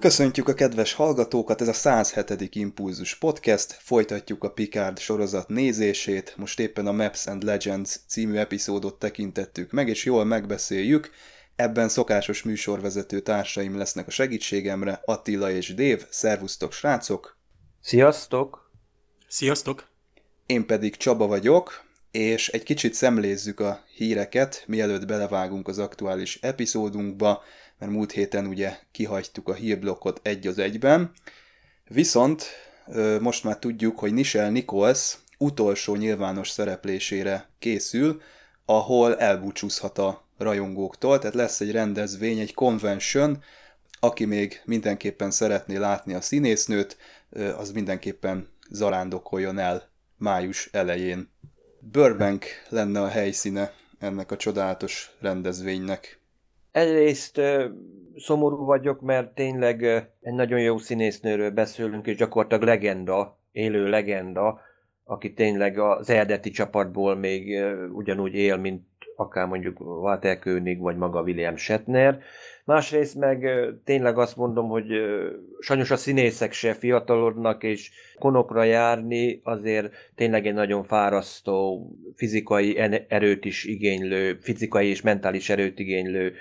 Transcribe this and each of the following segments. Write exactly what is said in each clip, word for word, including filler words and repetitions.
Köszöntjük a kedves hallgatókat, ez a száz hetedik Impulzus Podcast, folytatjuk a Picard sorozat nézését, most éppen a Maps and Legends című epizódot tekintettük meg, és jól megbeszéljük, ebben szokásos műsorvezető társaim lesznek a segítségemre, Attila és Dév, szervusztok srácok! Sziasztok! Sziasztok! Én pedig Csaba vagyok, és egy kicsit szemlézzük a híreket, mielőtt belevágunk az aktuális epizódunkba, mert múlt héten ugye kihagytuk a hírblokkot egy az egyben. Viszont most már tudjuk, hogy Nichelle Nichols utolsó nyilvános szereplésére készül, ahol elbúcsúzhat a rajongóktól, tehát lesz egy rendezvény, egy convention, aki még mindenképpen szeretné látni a színésznőt, az mindenképpen zarándokoljon el május elején. Burbank lenne a helyszíne ennek a csodálatos rendezvénynek. Egyrészt szomorú vagyok, mert tényleg egy nagyon jó színésznőről beszélünk, és gyakorlatilag legenda, élő legenda, aki tényleg az eredeti csapatból még ugyanúgy él, mint akár mondjuk Walter Koenig, vagy maga William Shatner. Másrészt meg tényleg azt mondom, hogy sajnos a színészek se fiatalodnak, és konokra járni azért tényleg egy nagyon fárasztó, fizikai erőt is igénylő, fizikai és mentális erőt igénylő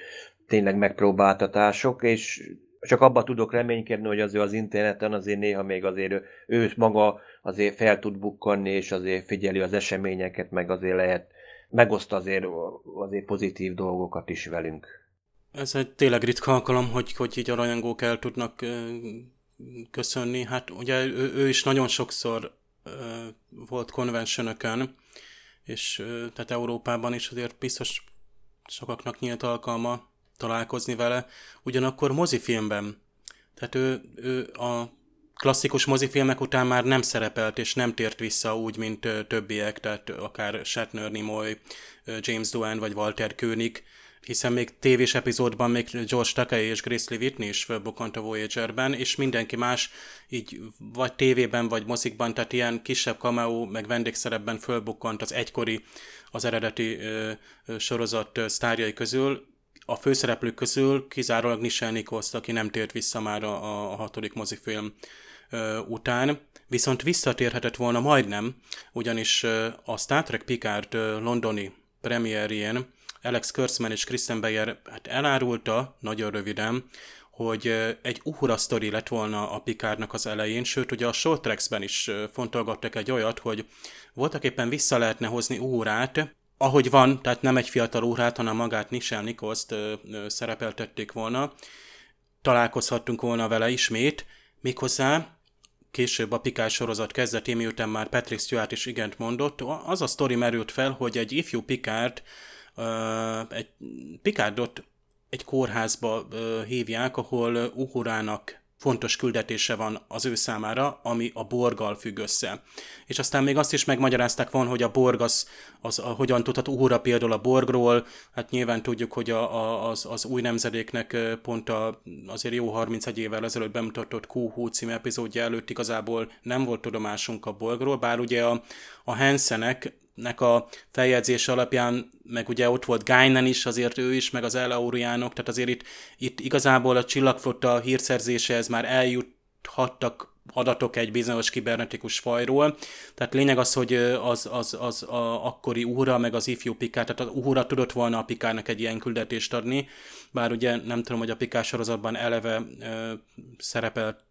tényleg megpróbáltatások, és csak abba tudok reménykedni, hogy azért az interneten azért néha még azért ő maga azért fel tud bukkanni, és azért figyeli az eseményeket, meg azért lehet megoszt azért, azért pozitív dolgokat is velünk. Ez egy tényleg ritka alkalom, hogy, hogy így a rajongók el tudnak ö, köszönni. Hát ugye ő, ő is nagyon sokszor ö, volt konvencionökön, és ö, tehát Európában is azért biztos sokaknak nyílt alkalma találkozni vele. Ugyanakkor mozifilmben, tehát ő, ő a klasszikus mozifilmek után már nem szerepelt, és nem tért vissza úgy, mint többiek, tehát akár Shatner, Nimoy, James Doohan vagy Walter Koenig, hiszen még tévés epizódban még George Takei és Grace Lee Whitney is fölbukkant a Voyager-ben, és mindenki más így vagy tévében, vagy mozikban, tehát ilyen kisebb cameo, meg vendégszerepben fölbukkant az egykori, az eredeti ö, ö, sorozat sztárjai közül. A főszereplők közül kizárólag Nichelle Nichols, aki nem tért vissza már a, a hatodik mozifilm ö, után, viszont visszatérhetett volna majdnem, ugyanis ö, a Star Trek Picard ö, londoni premierjén Alex Kurtzman és Kristen Beyer hát elárulta, nagyon röviden, hogy egy uhura sztori lett volna a Picardnak az elején, sőt, ugye a Short Tracks-ben is fontolgattak egy olyat, hogy voltak éppen vissza lehetne hozni uhurát, ahogy van, tehát nem egy fiatal uhrát, hanem magát Nichelle Nichols-t szerepeltették volna, találkozhattunk volna vele ismét, méghozzá később a Picard sorozat kezdetén, miután már Patrick Stewart is igent mondott, az a sztori merült fel, hogy egy ifjú Picard Uh, egy Picardot egy kórházba uh, hívják, ahol uhurának fontos küldetése van az ő számára, ami a Borggal függ össze. És aztán még azt is megmagyarázták volna, hogy a Borg az, az a, hogyan tudhat uhura például a Borgról, hát nyilván tudjuk, hogy a, a, az, az új nemzedéknek pont a, azért jó harmincegy évvel ezelőtt bemutatott Q H című epizódja előtt igazából nem volt tudomásunk a Borgról, bár ugye a, a Hansenek nek a feljegyzés alapján, meg ugye ott volt Guinan is, azért ő is, meg az Elauriánok, tehát azért itt, itt igazából a csillagflotta hírszerzéséhez már eljuthattak adatok egy bizonyos kibernetikus fajról. Tehát lényeg az, hogy az, az, az a akkori uhura, meg az ifjú Picard, tehát az uhura tudott volna a Picardnak egy ilyen küldetést adni, bár ugye nem tudom, hogy a Picard sorozatban eleve ö, szerepelt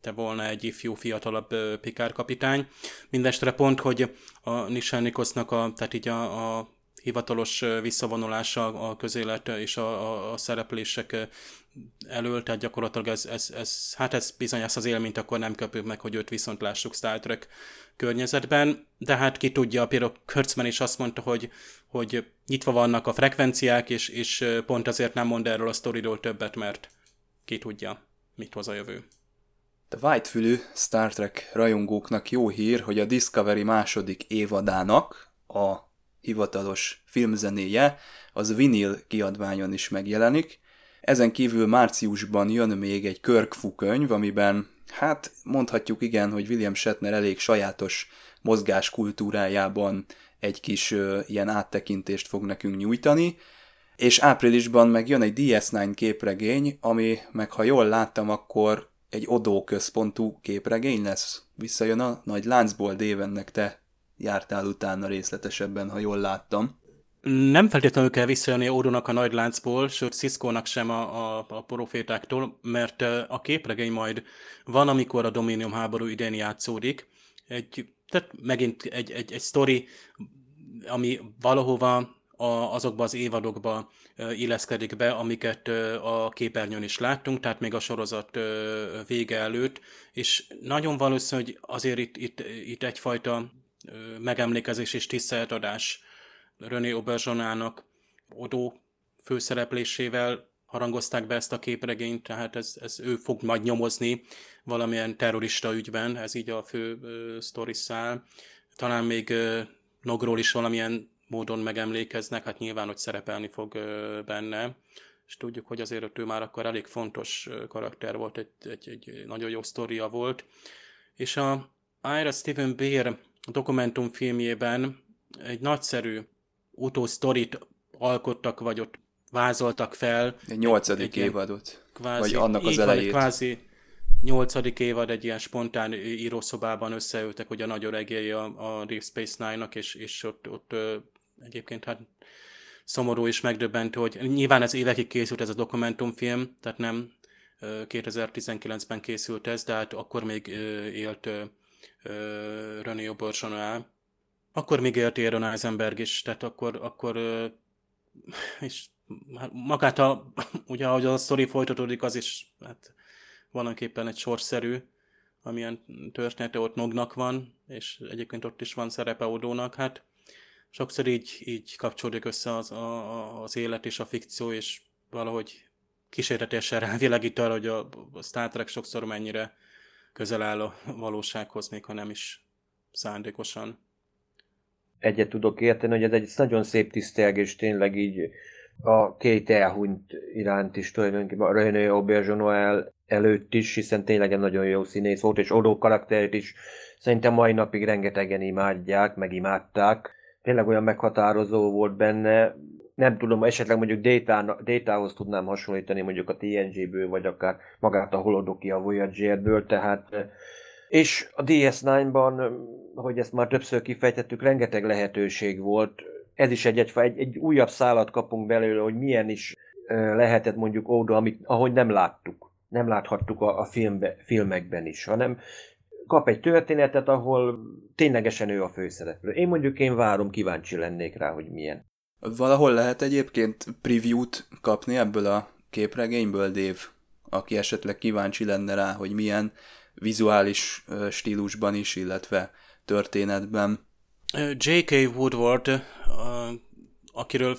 te volna egy ifjú, fiatalabb Picard kapitány. Mindestre pont, hogy a Nichelle Nichols-nak a, tehát így a, a hivatalos visszavonulása a közélet és a, a, a szereplések elől, tehát gyakorlatilag ez, ez, ez, hát ez bizony ezt az élményt akkor nem köpjük meg, hogy őt viszont lássuk Star Trek környezetben, de hát ki tudja, például Kurtzman is azt mondta, hogy, hogy nyitva vannak a frekvenciák, és, és pont azért nem mond erről a sztoriról többet, mert ki tudja, mit hoz a jövő. A vágyfülű Star Trek rajongóknak jó hír, hogy a Discovery második évadának a hivatalos filmzenéje az vinil kiadványon is megjelenik. Ezen kívül márciusban jön még egy Kirk Fu könyv, amiben, hát mondhatjuk igen, hogy William Shatner elég sajátos mozgáskultúrájában egy kis ö, ilyen áttekintést fog nekünk nyújtani, és áprilisban meg jön egy dé es kilenc képregény, ami meg ha jól láttam, akkor egy Odo központú képregény lesz. Visszajön a Nagy Láncból. Dévennek te jártál utána részletesebben, ha jól láttam. Nem feltétlenül kell visszajönni Odónak a Nagy Láncból, sőt Siskónak sem a, a, a Profétáktól, mert a képregény majd van, amikor a Dominium háború idején játszódik. Egy, tehát megint egy, egy, egy sztori, ami valahova A, azokba az évadokba e, illeszkedik be, amiket e, a képernyőn is láttunk, tehát még a sorozat e, vége előtt, és nagyon valószínű, hogy azért itt, itt, itt egyfajta e, megemlékezés és tiszteletadás René Auberjonoisnak Odo főszereplésével harangozták be ezt a képregényt, tehát ez, ez ő fog majd nyomozni valamilyen terrorista ügyben, ez így a fő e, sztoriszál. Talán még e, Nogról is valamilyen módon megemlékeznek, hát nyilván, hogy szerepelni fog benne, és tudjuk, hogy azért ő már akkor elég fontos karakter volt, egy, egy, egy nagyon jó sztoria volt, és a Ira Steven Behr dokumentumfilmjében egy nagyszerű utósztorit alkottak, vagy ott vázoltak fel. Egy nyolcadik évadot, kvázi, vagy annak az elejét. Van, kvázi nyolcadik évad, egy ilyen spontán írószobában összeültek, hogy a nagy öregéi a, a Deep Space Nine-nak, és, és ott, ott egyébként hát szomorú és megdöbbentő, hogy nyilván ez évekig készült ez a dokumentumfilm, tehát nem kétezer-tizenkilencben készült ez, de hát akkor még élt René Auberjonois. Akkor még élt Aaron Eisenberg is, tehát akkor, akkor és magát a, ugye ahogy a sztori folytatódik, az is hát valamiképpen egy sorszerű, amilyen története ott Nognak van, és egyébként ott is van szerepe Odónak, hát sokszor így, így kapcsolódik össze az, a, az élet és a fikció, és valahogy kísérletesen rávilágít arra, hogy a, a Star Trek sokszor mennyire közel áll a valósághoz, még ha nem is szándékosan. Egyet tudok érteni, hogy ez egy nagyon szép tisztelgés, tényleg így a két elhunyt iránt is tulajdonképpen, a René Auberjonois előtt is, hiszen tényleg nagyon jó színész volt, és Odo karakterét is szerintem mai napig rengetegen imádják, meg imádták. Tényleg olyan meghatározó volt benne. Nem tudom, esetleg mondjuk Data, Datahoz tudnám hasonlítani, mondjuk a té en gé-ből, vagy akár magát a Holodoki a Voyager-ből, tehát... És a dé es kilenc-ban, hogy ezt már többször kifejtettük, rengeteg lehetőség volt. Ez is egy, egy, egy újabb szálat kapunk belőle, hogy milyen is lehetett mondjuk Odo, amit ahogy nem láttuk. Nem láthattuk a, a filmbe, filmekben is, hanem kap egy történetet, ahol ténylegesen ő a főszereplő. Én mondjuk én várom, kíváncsi lennék rá, hogy milyen. Valahol lehet egyébként preview-t kapni ebből a képregényből, Dave, aki esetleg kíváncsi lenne rá, hogy milyen vizuális stílusban is, illetve történetben. jé ká. Woodward, akiről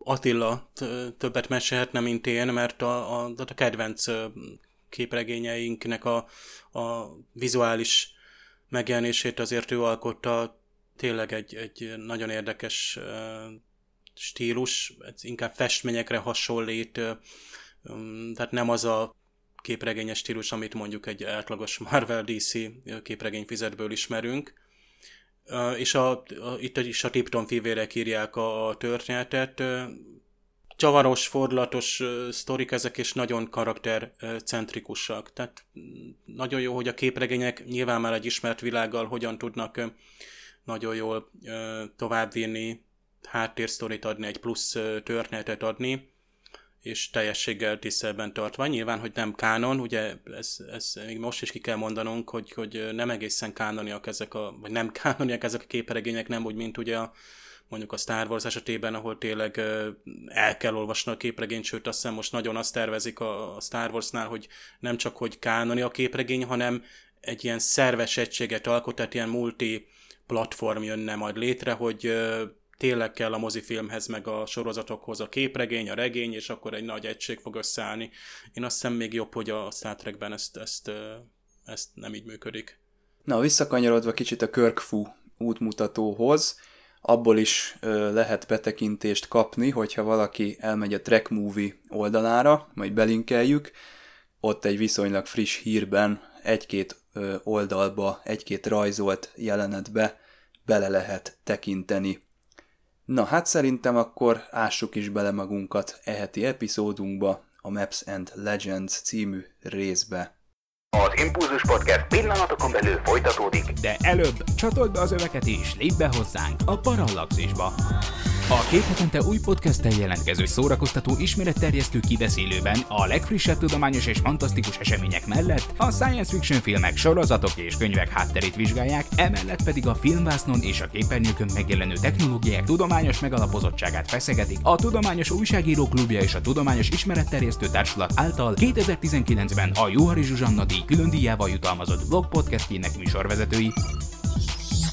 Attila többet mesélhetne, mint én, mert a, a, a kedvenc képregényeinknek a, a vizuális megjelenését azért ő alkotta, tényleg egy, egy nagyon érdekes stílus, inkább festményekre hasonlít, tehát nem az a képregényes stílus, amit mondjuk egy átlagos Marvel dé cé képregényfüzetből ismerünk. Uh, és a, a, itt is a Tipton fivérek írják a, a történetet. Uh, csavaros, fordulatos uh, sztorik ezek, és nagyon karaktercentrikusak. Tehát nagyon jó, hogy a képregények nyilván már egy ismert világgal hogyan tudnak uh, nagyon jól uh, továbbvinni, háttérsztorit adni, egy plusz uh, történetet adni, és teljességgel tisztelben tartva. Nyilván, hogy nem kánon, ugye ez, ez még most is ki kell mondanunk, hogy, hogy nem egészen kánoniak ezek a, vagy nem kánoniak ezek a képregények, nem úgy, mint ugye a mondjuk a Star Wars esetében, ahol tényleg el kell olvasni a képregényt, sőt azt hiszem most nagyon azt tervezik a Star Warsnál, hogy nem csak hogy kánoni a képregény, hanem egy ilyen szerves egységet alkot, tehát ilyen multi platform jönne majd létre, hogy tényleg kell a mozifilmhez, meg a sorozatokhoz a képregény, a regény, és akkor egy nagy egység fog összeállni. Én azt hiszem még jobb, hogy a Star Trekben ezt, ezt, ezt nem így működik. Na, visszakanyarodva kicsit a Kirkfu útmutatóhoz, abból is ö, lehet betekintést kapni, hogyha valaki elmegy a Trek Movie oldalára, majd belinkeljük, ott egy viszonylag friss hírben egy-két ö, oldalba, egy-két rajzolt jelenetbe bele lehet tekinteni. Na hát szerintem akkor ássuk is bele magunkat e heti epizódunkba, a Maps and Legends című részbe. Az Impulzus Podcast pillanatokon belül folytatódik, de előbb csatold be az öveket és lépj be hozzánk a Parallaxisba. A két hetente új podcasttel jelentkező szórakoztató ismeretterjesztő kibeszélőben a legfrissebb tudományos és fantasztikus események mellett a science fiction filmek, sorozatok és könyvek hátterét vizsgálják, emellett pedig a filmvásznon és a képernyőkön megjelenő technológiák tudományos megalapozottságát feszegetik a Tudományos Újságíró Klubja és a Tudományos Ismeretterjesztő Társulat által kétezer-tizenkilencben a Juhari Zsuzsanna díj külön díjával jutalmazott blog podcastjének műsorvezetői.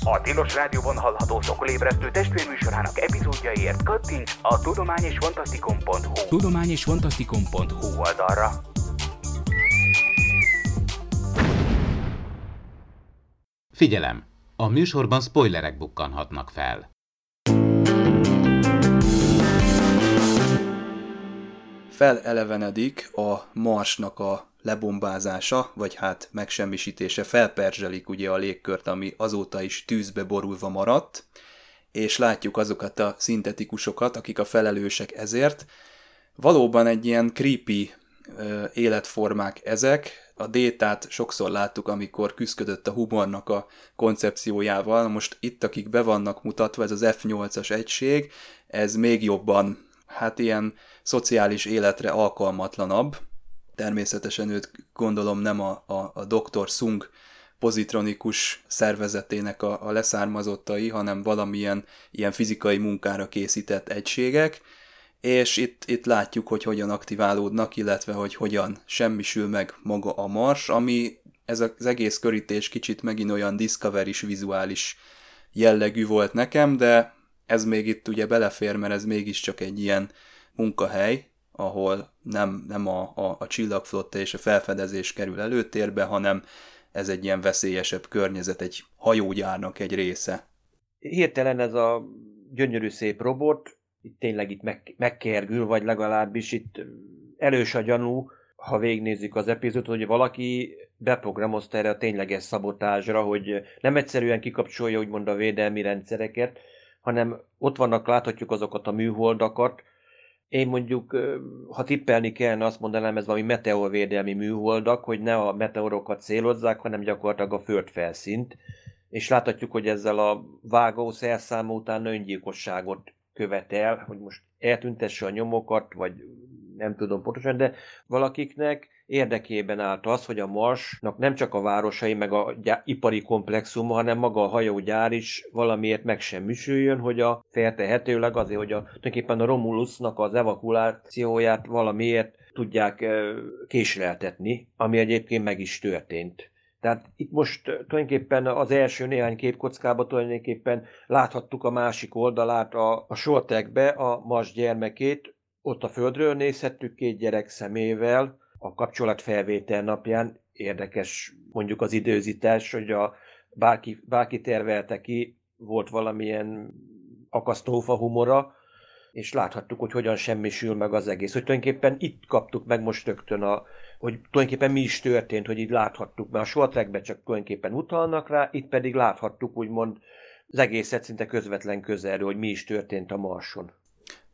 A Tilos Rádióban hallható szokolébresztő testvérműsorának epizódjaiért kattints a tudomány és fantasztikum pont hu tudomány és fantasztikum pont hu oldalra. Figyelem! A műsorban spoilerek bukkanhatnak fel. Felelevenedik a Marsnak a lebombázása, vagy hát megsemmisítése, felperzselik ugye a légkört, ami azóta is tűzbe borulva maradt, és látjuk azokat a szintetikusokat, akik a felelősek ezért. Valóban egy ilyen creepy ö, életformák ezek. A Datát sokszor láttuk, amikor küzdött a humornak a koncepciójával. Most itt, akik be vannak mutatva, ez az ef nyolcas egység, ez még jobban, hát ilyen szociális életre alkalmatlanabb. Természetesen őt gondolom nem a, a, a doktor Sung pozitronikus szervezetének a, a leszármazottai, hanem valamilyen ilyen fizikai munkára készített egységek, és itt, itt látjuk, hogy hogyan aktiválódnak, illetve hogy hogyan semmisül meg maga a Mars, ami ez az egész körítés kicsit megint olyan Discovery-s vizuális jellegű volt nekem, de ez még itt ugye belefér, mert ez mégiscsak egy ilyen munkahely, ahol nem, nem a, a, a csillagflotta és a felfedezés kerül előtérbe, hanem ez egy ilyen veszélyesebb környezet, egy hajógyárnak egy része. Hirtelen ez a gyönyörű szép robot, tényleg itt meg, megkergül, vagy legalábbis itt elős a gyanú, ha végignézzük az epizódot, hogy valaki beprogramozta erre a tényleges szabotázsra, hogy nem egyszerűen kikapcsolja úgymond a védelmi rendszereket, hanem ott vannak, láthatjuk azokat a műholdakat. Én mondjuk, ha tippelni kellene, azt mondanám, ez valami meteorvédelmi műholdak, hogy ne a meteorokat célozzák, hanem gyakorlatilag a földfelszínt. És láthatjuk, hogy ezzel a vágó szerszáma után öngyilkosságot követel, hogy most eltüntesse a nyomokat, vagy nem tudom pontosan, de valakiknek érdekében állt az, hogy a Marsnak nem csak a városai, meg a gyá- ipari komplexum, hanem maga a hajógyár is valamiért megsemmisüljön, hogy a feltehetőleg azért, hogy a, tulajdonképpen a Romulusnak az evakuációját valamiért tudják késleltetni, ami egyébként meg is történt. Tehát itt most tulajdonképpen az első néhány képkockában tulajdonképpen láthattuk a másik oldalát a, a Shortekbe, a Mars gyermekét, ott a földről nézhettük két gyerek szemével, a kapcsolatfelvétel napján érdekes mondjuk az időzítás, hogy a bárki, bárki tervelte ki, volt valamilyen akasztófa humora, és láthattuk, hogy hogyan semmisül meg az egész. Hogy tulajdonképpen itt kaptuk meg most rögtön, a, hogy tulajdonképpen mi is történt, hogy így láthattuk, mert a Star Trekben csak tulajdonképpen utalnak rá, itt pedig láthattuk úgymond az egészet szinte közvetlen közelről, hogy mi is történt a Marson.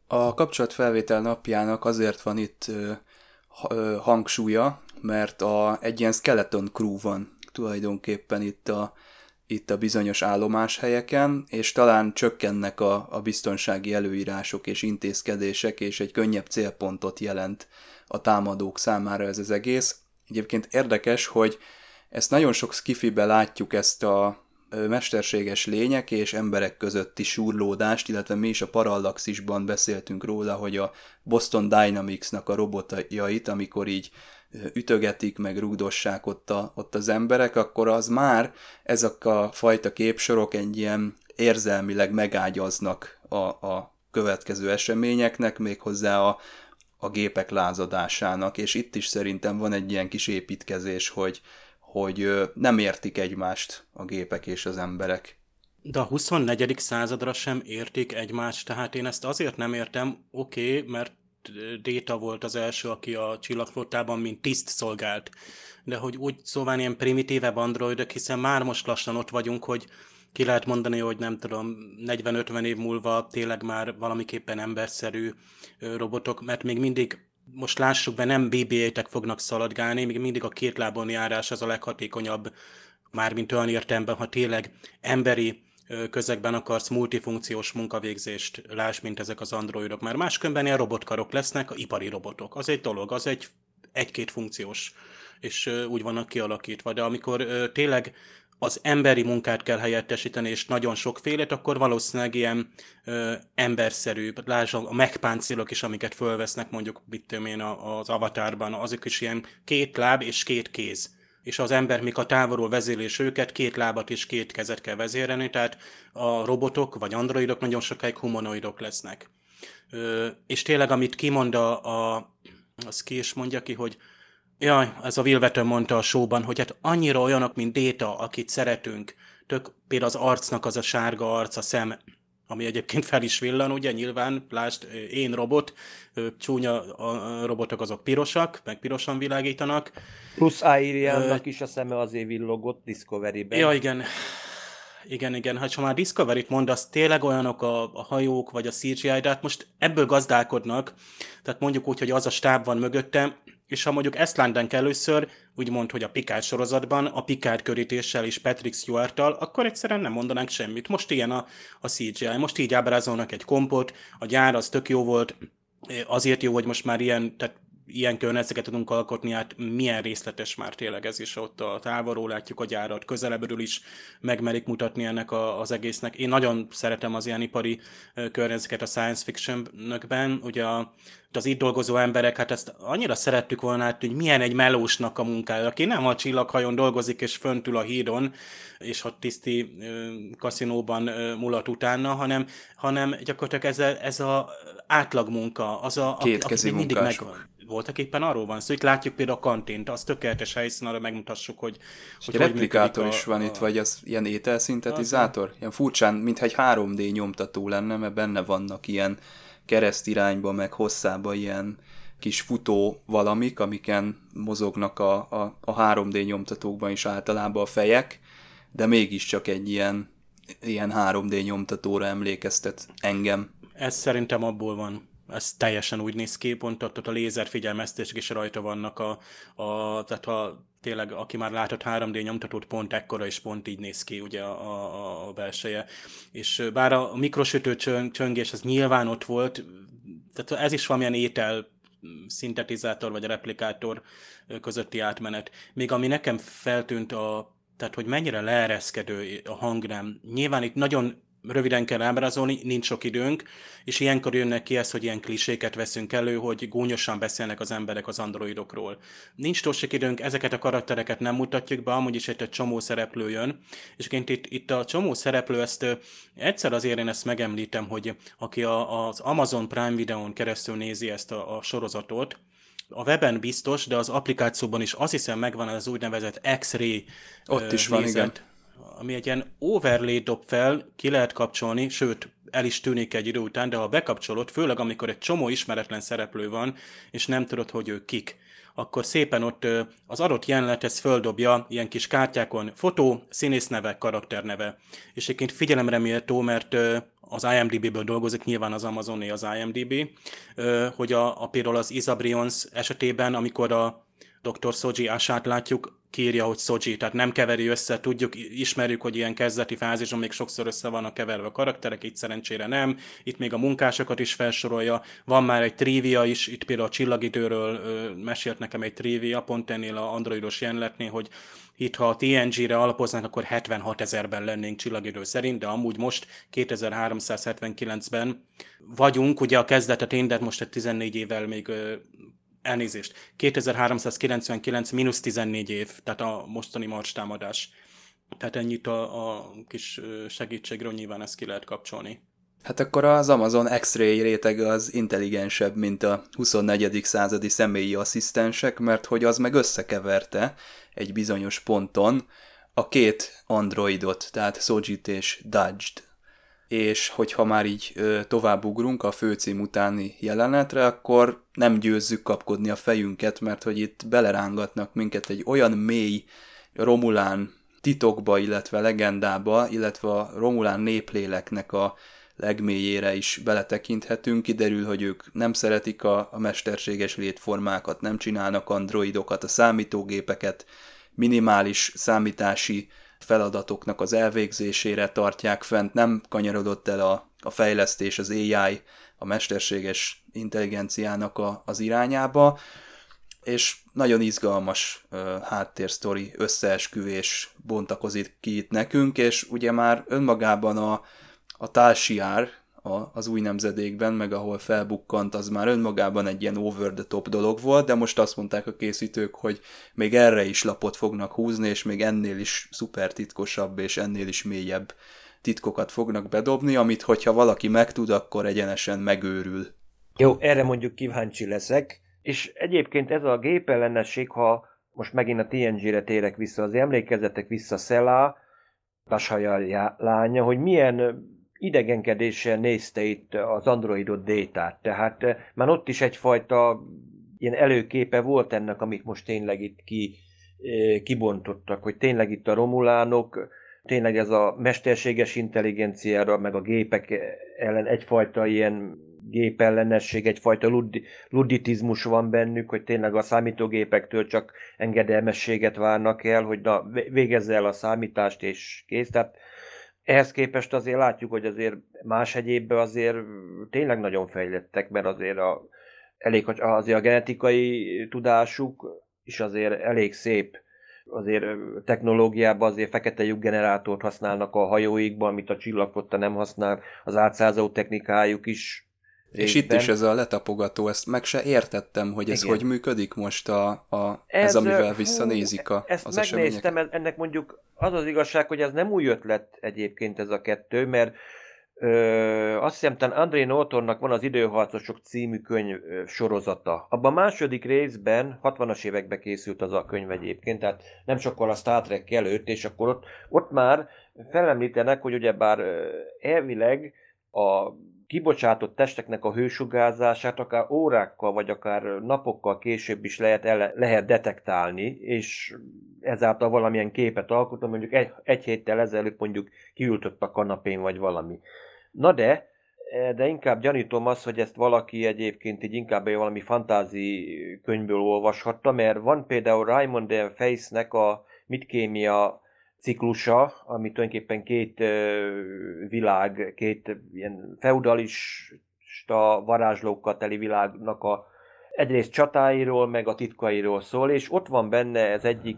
A kapcsolatfelvétel napjának azért van itt hangsúlya, mert a, egy ilyen skeleton crew van tulajdonképpen itt a, itt a bizonyos állomáshelyeken, és talán csökkennek a, a biztonsági előírások és intézkedések, és egy könnyebb célpontot jelent a támadók számára ez az egész. Egyébként érdekes, hogy ezt nagyon sok sci-fiben látjuk, ezt a mesterséges lények és emberek közötti súrlódást, illetve mi is a Parallaxisban beszéltünk róla, hogy a Boston Dynamics-nak a robotjait, amikor így ütögetik, meg rugdossák ott, a, ott az emberek, akkor az már ezek a fajta képsorok egy ilyen érzelmileg megágyaznak a, a következő eseményeknek, méghozzá a, a gépek lázadásának, és itt is szerintem van egy ilyen kis építkezés, hogy hogy nem értik egymást a gépek és az emberek. De a huszonnegyedik századra sem értik egymást, tehát én ezt azért nem értem, oké, okay, mert Data volt az első, aki a Csillagflottában mint tiszt szolgált, de hogy úgy szóval ilyen primitívebb androidok, hiszen már most lassan ott vagyunk, hogy ki lehet mondani, hogy nem tudom, negyven-ötven év múlva tényleg már valamiképpen emberszerű robotok, mert még mindig most lássuk be, nem bé bé-tek fognak szaladgálni, még mindig a két lábon járás az a leghatékonyabb, mármint olyan értelemben, ha tényleg emberi közegben akarsz multifunkciós munkavégzést, láss, mint ezek az androidok. Már máskönben ilyen robotkarok lesznek, ipari robotok. Az egy dolog, az egy, egy-két funkciós, és úgy vannak kialakítva. De amikor tényleg az emberi munkát kell helyettesíteni, és nagyon sokfélét, akkor valószínűleg ilyen ö, emberszerű, lásd a megpáncélok is, amiket fölvesznek mondjuk, mit tudom én, az Avatárban, azok is ilyen két láb és két kéz. És az ember, mik a távolról vezérlés őket, két lábat és két kezet kell vezérelni, tehát a robotok vagy androidok nagyon sokáig humanoidok lesznek. Ö, és tényleg, amit kimond a, a, az ki is mondja ki, hogy jaj, ez a Will Wheaton mondta a showban, hogy hát annyira olyanok, mint Data, akit szeretünk. Tök például az arcnak az a sárga arc, a szem, ami egyébként fel is villan, ugye nyilván, lásd, én robot, csúnya a robotok azok pirosak, meg pirosan világítanak. Plusz Airiannak is a szeme azért villogott Discovery-ben. Ja, igen. Igen, igen, hát ha már Discovery-t mondasz, tényleg olyanok a, a hajók, vagy a cé gé í, de hát most ebből gazdálkodnak, tehát mondjuk úgy, hogy az a stáb van mögöttem, és ha mondjuk ezt lándank először, úgymond, hogy a Picard sorozatban, a Picard körítéssel és Patrick Stewart-tal, akkor egyszerűen nem mondanánk semmit. Most ilyen a, a cé gé í, most így ábrázolnak egy kompot, a gyár az tök jó volt, azért jó, hogy most már ilyen, tehát ilyen környezeteket tudunk alkotni, hát milyen részletes már tényleg ez is, ott a távolról látjuk a gyárat, közelebbről is megmerik mutatni ennek a, az egésznek. Én nagyon szeretem az ilyen ipari környezeteket a science fiction-ökben, ugye a, az itt dolgozó emberek, hát ezt annyira szerettük volna, hát, hogy milyen egy melósnak a munkája, aki nem a csillaghajón dolgozik és föntül a hídon, és a tiszti ö, kaszinóban ö, mulat utána, hanem, hanem gyakorlatilag ez a, ez a átlag munka, az a, kétkezi aki mindig megvan. Voltak éppen arról van szó, szóval itt látjuk például a kantint, az tökéletes helyszín, arra megmutassuk, hogy... hogy egy replikátor is van a... itt, vagy az ilyen ételszintetizátor? Az ilyen furcsán, mintha egy három dé nyomtató lenne, mert benne vannak ilyen keresztirányba, meg hosszába ilyen kis futó valamik, amiken mozognak a, a, a három dé nyomtatókban is általában a fejek, de mégiscsak egy ilyen, ilyen három dé nyomtatóra emlékeztet engem. Ez szerintem abból van. Ez teljesen úgy néz ki, pont ott, ott a lézerfigyelmeztések is rajta vannak, a, a, tehát ha tényleg, aki már látott három dé nyomtatót, pont ekkora és pont így néz ki ugye a, a, a belseje. És bár a mikrosütő csöngés az nyilván ott volt, tehát ez is valamilyen étel szintetizátor vagy replikátor közötti átmenet. Még ami nekem feltűnt, a, tehát hogy mennyire leereszkedő a hangrám. Nyilván itt nagyon röviden kell ábrázolni, nincs sok időnk, és ilyenkor jönnek ki ez, hogy ilyen kliséket veszünk elő, hogy gúnyosan beszélnek az emberek az androidokról. Nincs túl sok időnk, ezeket a karaktereket nem mutatjuk be, amúgy is itt egy csomó szereplő jön, és itt, itt a csomó szereplő, ezt egyszer azért én ezt megemlítem, hogy aki a, az Amazon Prime videón keresztül nézi ezt a, a sorozatot, a weben biztos, de az applikációban is azt hiszem megvan az úgynevezett X-ray ott is van, igen, ami egy ilyen overlay dob fel, ki lehet kapcsolni, sőt, el is tűnik egy idő után, de ha bekapcsolod, főleg amikor egy csomó ismeretlen szereplő van, és nem tudod, hogy ők kik, akkor szépen ott az adott jelenethez földobja ilyen kis kártyákon fotó, színészneve, karakterneve. És egyébként figyelemre méltó, mert az i em dé bé-ből dolgozik, nyilván az Amazoné az i em dé bé, hogy a, a például az Isa Briones esetében, amikor a doktor Soji Asát látjuk, kírja, hogy Soji, tehát nem keveri össze, tudjuk, ismerjük, hogy ilyen kezdeti fázison még sokszor össze vannak keverve a karakterek, itt szerencsére nem, itt még a munkásokat is felsorolja, van már egy trivia is, itt például a Csillagidőről ö, mesélt nekem egy trivia, pont ennél a androidos jelenetnél, hogy itt, ha a té en gé-re alapoznak, akkor hetvenhat ezerben lennénk Csillagidő szerint, de amúgy most kétezer-háromszázhetvenkilencben vagyunk, ugye a kezdetet én, de most egy tizennégy évvel még... Ö, elnézést, kétezer-háromszázkilencvenkilenc mínusz tizennégy év, tehát a mostani Mars támadás. Tehát ennyit a, a kis segítségről nyilván ezt ki lehet kapcsolni. Hát akkor az Amazon X-ray réteg az intelligensebb, mint a huszonnegyedik századi személyi asszisztensek, mert hogy az meg összekeverte egy bizonyos ponton a két androidot, tehát Sojit és Dahjt. És hogyha már így továbbugrunk a főcím utáni jelenetre, akkor nem győzzük kapkodni a fejünket, mert hogy itt belerángatnak minket egy olyan mély Romulán titokba, illetve legendába, illetve a Romulán népléleknek a legmélyére is beletekinthetünk. Kiderül, hogy ők nem szeretik a mesterséges létformákat, nem csinálnak androidokat, a számítógépeket, minimális számítási feladatoknak az elvégzésére tartják fent, nem kanyarodott el a, a fejlesztés, az á i, a mesterséges intelligenciának a, az irányába, és nagyon izgalmas uh, háttérsztori, összeesküvés bontakozik ki itt nekünk, és ugye már önmagában a, a Tal Shiar a, az új nemzedékben, meg ahol felbukkant, az már önmagában egy ilyen over the top dolog volt, de most azt mondták a készítők, hogy még erre is lapot fognak húzni, és még ennél is szuper titkosabb, és ennél is mélyebb titkokat fognak bedobni, amit hogyha valaki megtud, akkor egyenesen megőrül. Jó, erre mondjuk kíváncsi leszek, és egyébként ez a gépellenesség, ha most megint a té en gé-re térek vissza, azért emlékezzetek vissza Szelá, Tashaja lánya, hogy milyen idegenkedéssel nézte itt az androidot Datát, tehát már ott is egyfajta ilyen előképe volt ennek, amit most tényleg itt ki, kibontottak, hogy tényleg itt a romulánok, tényleg ez a mesterséges intelligenciára, meg a gépek ellen egyfajta ilyen gépellenesség, egyfajta lud, luditizmus van bennük, hogy tényleg a számítógépektől csak engedelmességet várnak el, hogy na, végezze el a számítást és kész, tehát ehhez képest azért látjuk, hogy azért más egyébben azért tényleg nagyon fejlettek, mert azért a, elég, azért a genetikai tudásuk is azért elég szép. Azért technológiában azért fekete lyuk generátort használnak a hajóikban, amit a csillagflotta nem használ, az átszázó technikájuk is. És itt is ez a letapogató, ezt meg se értettem, hogy ez igen, hogy működik most, a, a, ez, ez amivel visszanézik a, ezt az eseményeket. Ezt megnéztem, ennek mondjuk az az igazság, hogy ez nem új ötlet egyébként ez a kettő, mert ö, azt hiszem, talán André Nortonnak van az Időharcosok című könyv sorozata. Abban a második részben, hatvanas években készült az a könyv egyébként, tehát nem sokkal a Star Trek előtt, és akkor ott, ott már felemlítenek, hogy ugyebár elvileg a kibocsátott testeknek a hősugárzását akár órákkal, vagy akár napokkal később is lehet, ele, lehet detektálni, és ezáltal valamilyen képet alkotni, mondjuk egy, egy héttel ezelőtt mondjuk kiültött a kanapén, vagy valami. Na de, de inkább gyanítom azt, hogy ezt valaki egyébként így inkább valami fantázi könyvből olvashatta, mert van például Raymond and Faith-nek a Mitkémia ciklusa, ami tulajdonképpen két világ, két ilyen feudalista varázslókkal teli világnak a egyrészt csatáiról, meg a titkairól szól, és ott van benne ez egyik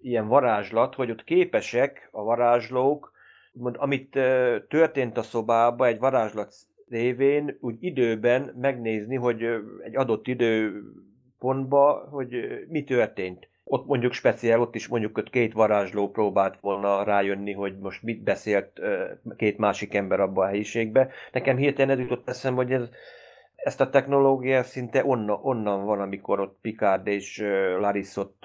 ilyen varázslat, hogy ott képesek a varázslók, amit történt a szobában egy varázslat révén, úgy időben megnézni, hogy egy adott időpontban, hogy mi történt. Ott mondjuk speciál, ott is mondjuk ott két varázsló próbált volna rájönni, hogy most mit beszélt két másik ember abban a helyiségben. Nekem hirtelen ez jutott eszembe, hogy ez, ezt a technológia szinte onna, onnan van, amikor ott Picard és Laris ott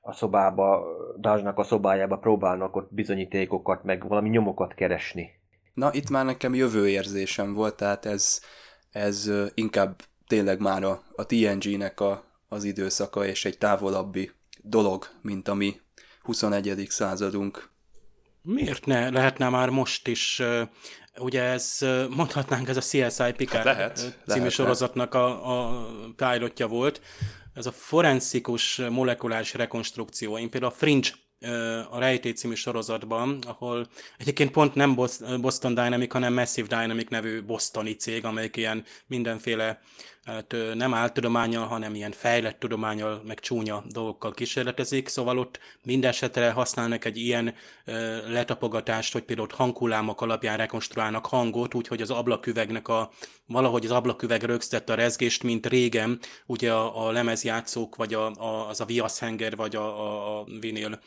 a szobába, Dahjnak a szobájába próbálnak ott bizonyítékokat, meg valami nyomokat keresni. Na, itt már nekem jövőérzésem volt, tehát ez, ez inkább tényleg már a, a té en gé-nek a, az időszaka, és egy távolabbi dolog, mint a mi huszonegyedik századunk. Miért ne lehetne már most is, ugye ez, mondhatnánk, ez a C S I Picard hát lehet, című lehet, sorozatnak a, a pilotja volt. Ez a forenzikus molekuláris rekonstrukció. Én például a Fringe, a Rejtély című sorozatban, ahol egyébként pont nem Boston Dynamic, hanem Massive Dynamic nevű bostoni cég, amelyik ilyen mindenféle, hát nem áltudománnyal, hanem ilyen fejlett tudománnyal, meg csúnya dolgokkal kísérletezik, szóval ott minden esetre használnak egy ilyen ö, letapogatást, hogy például hanghullámok alapján rekonstruálnak hangot, úgyhogy az ablaküvegnek a, valahogy az ablaküveg rögzítette a rezgést, mint régen, ugye a, a lemezjátszók, vagy a, a, az a viaszhenger, vagy a, a, a vinyl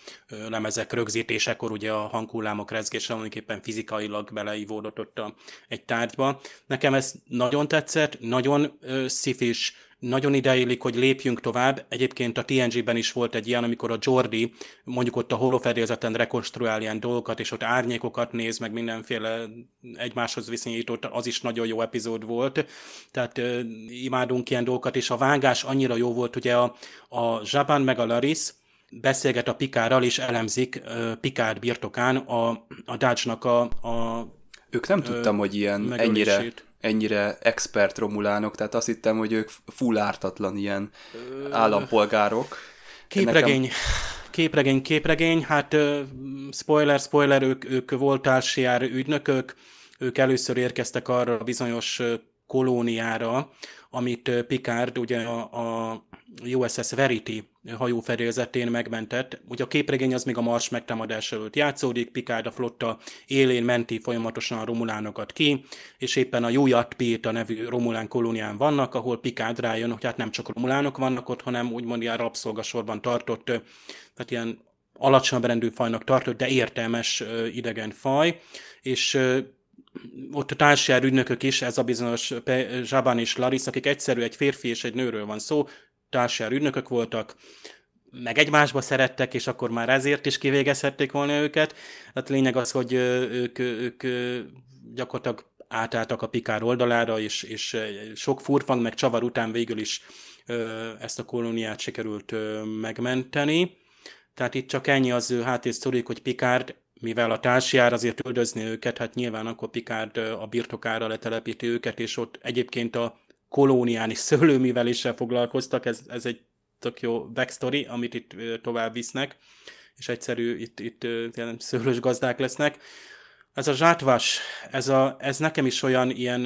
lemezek rögzítésekor ugye a hanghullámok rezgése, amiképpen fizikailag beleívódott ott a, egy tárgyba. Nekem ez nagyon tetszett, nagyon ö, szifis, nagyon ideillik, hogy lépjünk tovább. Egyébként a té en gé-ben is volt egy ilyen, amikor a Jordi mondjuk ott a holófedélzeten rekonstruál ilyen dolgokat, és ott árnyékokat néz, meg mindenféle egymáshoz viszonyított, az is nagyon jó epizód volt. Tehát ö, imádunk ilyen dolgokat, és a vágás annyira jó volt, ugye a, a Zsaban meg a Laris beszélget a Picardral, és elemzik ö, Picard birtokán a, a Dahjnak a, a ők nem ö, tudtam, hogy ilyen ennyire... ennyire expert romulánok, tehát azt hittem, hogy ők full ártatlan ilyen állampolgárok. Képregény, nekem... képregény, képregény, hát spoiler, spoiler, ők, ők Walter Koenig ügynökök, ők először érkeztek arra a bizonyos kolóniára, amit Picard ugye a, a U S S Verity hajófedélzetén megmentett. Ugye a képregény az még a Mars megtámadás előtt játszódik, Picard a flotta élén menti folyamatosan a romulánokat ki, és éppen a Jujat Pieta nevű romulán kolónián vannak, ahol Picard rájön, hogy hát nem csak romulánok vannak ott, hanem úgymond ilyen rabszolgasorban tartott, tehát ilyen alacsonyabb rendű fajnak tartott, de értelmes idegen faj, és ott a Tal Shiar ügynökök is, ez a bizonyos Zsaban és Laris, akik egyszerű egy férfi és egy nőről van szó, Tal Shiar ügynökök voltak, meg egymásba szerettek, és akkor már ezért is kivégezhették volna őket. Hát lényeg az, hogy ők, ők gyakorlatilag átálltak a Picard oldalára, és, és sok furfang, meg csavar után végül is ezt a kolóniát sikerült megmenteni. Tehát itt csak ennyi az háttérsztori, hogy Picard, mivel a Tal Shiar azért üldözni őket, hát nyilván akkor Picard a birtokára letelepíti őket, és ott egyébként a kolónián is szőlőműveléssel foglalkoztak, ez, ez egy tök jó backstory, amit itt tovább visznek, és egyszerű, itt, itt szőlős gazdák lesznek. Ez a Zhat Vash, ez, a, ez nekem is olyan ilyen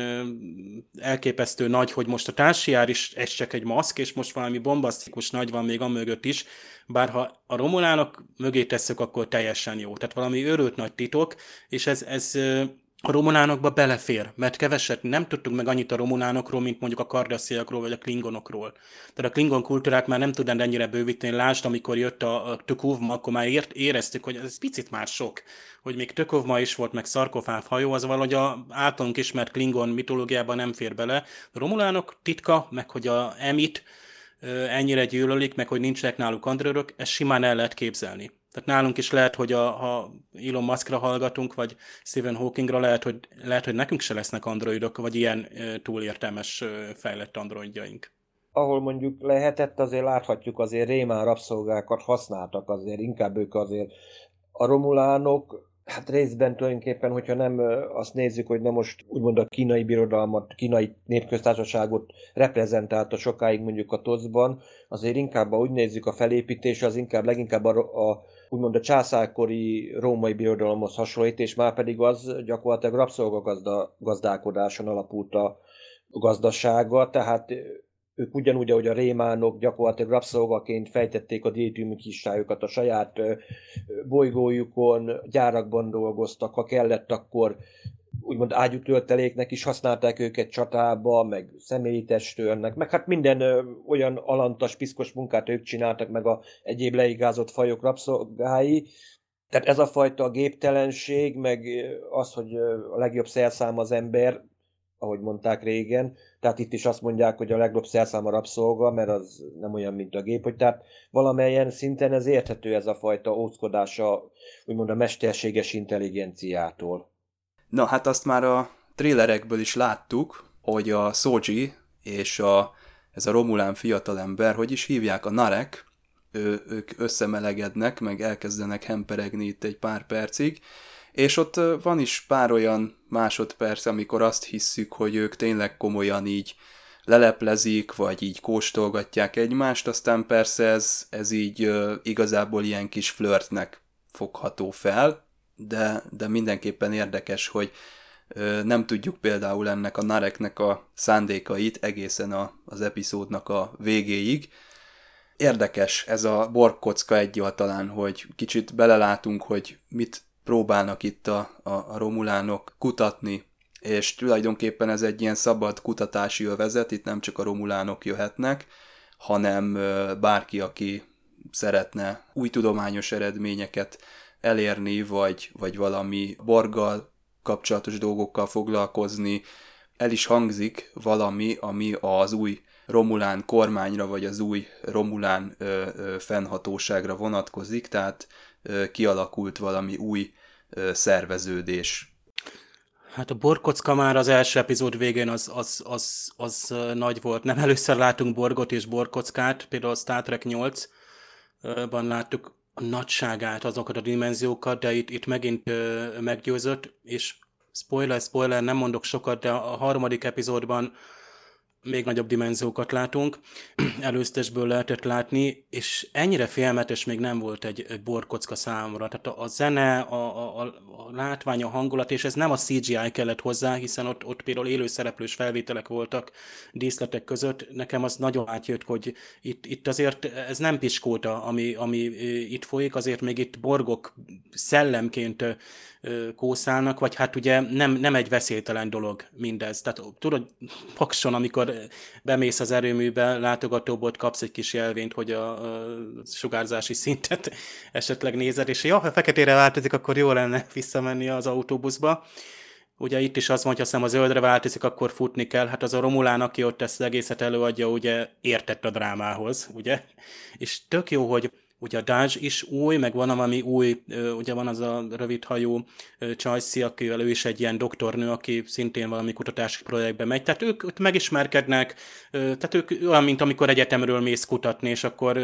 elképesztő nagy, hogy most a Tal Shiar is, ez csak egy maszk, és most valami bombasztikus nagy van még amögött is, bár ha a romulánok mögé tesszük, akkor teljesen jó. Tehát valami őrült nagy titok, és ez... ez a romulánokba belefér, mert keveset nem tudtuk meg annyit a romulánokról, mint mondjuk a kardasziakról, vagy a klingonokról. Tehát a klingon kultúrát már nem tudnánk ennyire bővíteni. Lásd, amikor jött a, a Tökuvma, akkor már ért, éreztük, hogy ez picit már sok. Hogy még Tökuvma is volt, meg szarkofáv hajó, az valahogy a általunk ismert klingon mitológiában nem fér bele. A romulánok titka, meg hogy a Emit ennyire gyűlölik, meg hogy nincsenek náluk andrőrök, ezt simán el lehet képzelni. Tehát nálunk is lehet, hogy a, ha Elon Muskra hallgatunk, vagy Stephen Hawkingra, lehet, hogy, lehet, hogy nekünk se lesznek androidok, vagy ilyen túlértelmes fejlett androidjaink. Ahol mondjuk lehetett, azért láthatjuk, azért rémán rabszolgákat használtak azért, inkább ők azért. A romulánok, hát részben tulajdonképpen, hogyha nem azt nézzük, hogy nem most úgymond a kínai birodalmat, kínai népköztársaságot reprezentálta sokáig mondjuk a toszban, azért inkább, úgy nézzük, a felépítés, az inkább leginkább a, a úgymond a császárkori római birodalomhoz hasonlít, és már pedig az gyakorlatilag rabszolgazdálkodáson alapult a gazdasága, tehát ők ugyanúgy, ahogy a rémánok gyakorlatilag rabszolgaként fejtették a diétűmű kisájukat a saját bolygójukon, gyárakban dolgoztak, ha kellett, akkor úgymond ágyutölteléknek is használták őket csatába, meg személyi testőrnek, meg hát minden ö, olyan alantas, piszkos munkát ők csináltak, meg a egyéb leigázott fajok rabszolgái. Tehát ez a fajta géptelenség, meg az, hogy a legjobb szerszám az ember, ahogy mondták régen, tehát itt is azt mondják, hogy a legjobb szerszám a rabszolga, mert az nem olyan, mint a gép, hogy tehát valamelyen szinten ez érthető, ez a fajta óckodása, úgymond a mesterséges intelligenciától. Na, hát azt már a trailerekből is láttuk, hogy a Soji és a, ez a romulán fiatalember, hogy is hívják, a Narek, ő, ők összemelegednek, meg elkezdenek hemperegni itt egy pár percig, és ott van is pár olyan másodperc, amikor azt hisszük, hogy ők tényleg komolyan így leleplezik, vagy így kóstolgatják egymást, aztán persze ez, ez így ö, igazából ilyen kis flörtnek fogható fel, de, de mindenképpen érdekes, hogy ö, nem tudjuk például ennek a Nareknek a szándékait egészen a, az epizódnak a végéig. Érdekes ez a Borg kocka egyáltalán, hogy kicsit belelátunk, hogy mit próbálnak itt a, a, a romulánok kutatni, és tulajdonképpen ez egy ilyen szabad kutatási övezet, itt nem csak a romulánok jöhetnek, hanem bárki, aki szeretne új tudományos eredményeket elérni, vagy, vagy valami Borggal kapcsolatos dolgokkal foglalkozni. El is hangzik valami, ami az új romulán kormányra, vagy az új romulán ö, ö, fennhatóságra vonatkozik, tehát ö, kialakult valami új ö, szerveződés. Hát a borgkocka már az első epizód végén az, az, az, az nagy volt. Nem először látunk borgot és borgkockát, például a Star Trek nyolcban láttuk a nagyságát, azokat a dimenziókat, de itt, itt megint meggyőzött, és spoiler, spoiler, nem mondok sokat, de a harmadik epizódban még nagyobb dimenziókat látunk, előztesből lehetett látni, és ennyire félmetes még nem volt egy borgkocka számomra. Tehát a, a zene, a, a, a látvány, a hangulat, és ez nem a cé gé í kellett hozzá, hiszen ott, ott például élőszereplős felvételek voltak díszletek között. Nekem az nagyon átjött, hogy itt, itt azért ez nem piskóta, ami, ami itt folyik, azért még itt borgok szellemként kószálnak, vagy hát ugye nem, nem egy veszélytelen dolog mindez. Tehát tudod, Pakson, amikor bemész az erőműbe, látogatóból kapsz egy kis jelvényt, hogy a, a sugárzási szintet esetleg nézed, és ja, ha feketére változik, akkor jó lenne visszamenni az autóbuszba. Ugye itt is azt mondja, hiszem, a zöldre változik, akkor futni kell. Hát az a Romulán, aki ott ezt egészet előadja, ugye értett a drámához, ugye? És tök jó, hogy ugye a Dahj is új, meg van valami új, ugye van az a rövidhajú Clancy, akivel ő is egy ilyen doktornő, aki szintén valami kutatási projektbe megy. Tehát ők ott megismerkednek, tehát ők olyan, mint amikor egyetemről mész kutatni, és akkor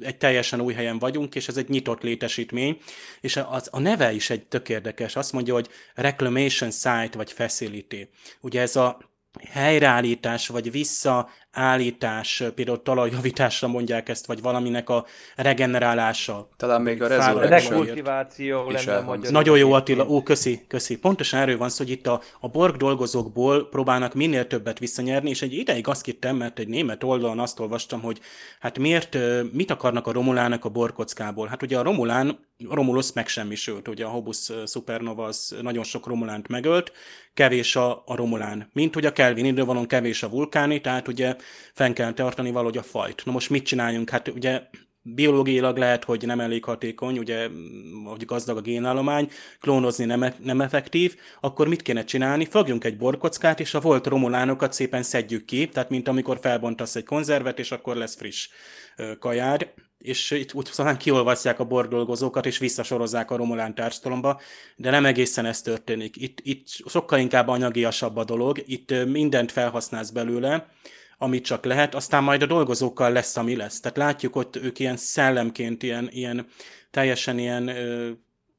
egy teljesen új helyen vagyunk, és ez egy nyitott létesítmény. És az, a neve is egy tök érdekes. Azt mondja, hogy Reclamation Site, vagy Facility. Ugye ez a helyreállítás, vagy visszaállítás, például talajjavításra mondják ezt, vagy valaminek a regenerálása. Talán még a rekultiváció lenne a magyar. Nagyon jó, Attila. Ó, köszi, köszi. Pontosan erről van szó, hogy itt a, a Borg dolgozókból próbálnak minél többet visszanyerni, és egy ideig azt hittem, mert egy német oldalon azt olvastam, hogy hát miért, mit akarnak a Romulának a Borg kockából? Hát ugye a Romulán, Romulus megsemmisült, ugye a Hobus szupernova az nagyon sok Romulánt megölt, kevés a, a Romulán. Mint hogy a Kelvin idővonalon kevés a vulkáni, tehát ugye fenn kell tartani valahogy a fajt. Na most mit csináljunk? Hát ugye biológiailag lehet, hogy nem elég hatékony, ugye hogy gazdag a génállomány, klónozni nem, nem effektív, akkor mit kéne csinálni? Fogjunk egy borkockát, és a volt romulánokat szépen szedjük ki, tehát mint amikor felbontasz egy konzervet, és akkor lesz friss kajád. És itt úgy szóval kiolvasztják a Borg dolgozókat, és visszasorozzák a Romulán társadalomba, de nem egészen ez történik. Itt, itt sokkal inkább anyagiasabb a dolog, itt mindent felhasználsz belőle, amit csak lehet, aztán majd a dolgozókkal lesz, ami lesz. Tehát látjuk, hogy ők ilyen szellemként, ilyen, ilyen teljesen ilyen ö,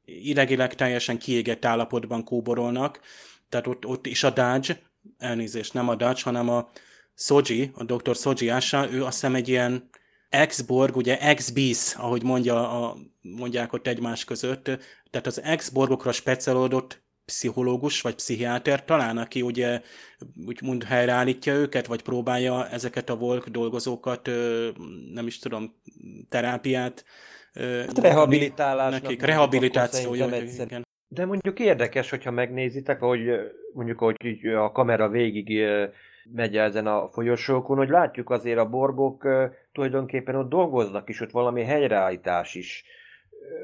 idegileg teljesen kiégett állapotban kóborolnak, tehát ott, ott is a Dahj, elnézést, nem a Dahj, hanem a Soji, a doktor Soji Asha, ő azt hiszem egy ilyen ex-borg, ugye ex-bis, ahogy mondja a, mondják ott egymás között, tehát az ex-borgokra specialodott pszichológus vagy pszichiáter talán, aki ugye úgymond helyreállítja őket, vagy próbálja ezeket a Borg dolgozókat, nem is tudom, terápiát. Hát rehabilitálásnak. Nekik. Rehabilitáció. Jó, igen. De mondjuk érdekes, hogyha megnézitek, hogy mondjuk hogy a kamera végig megy ezen a folyosókon, hogy látjuk azért a borgok tulajdonképpen ott dolgoznak is, ott valami helyreállítás is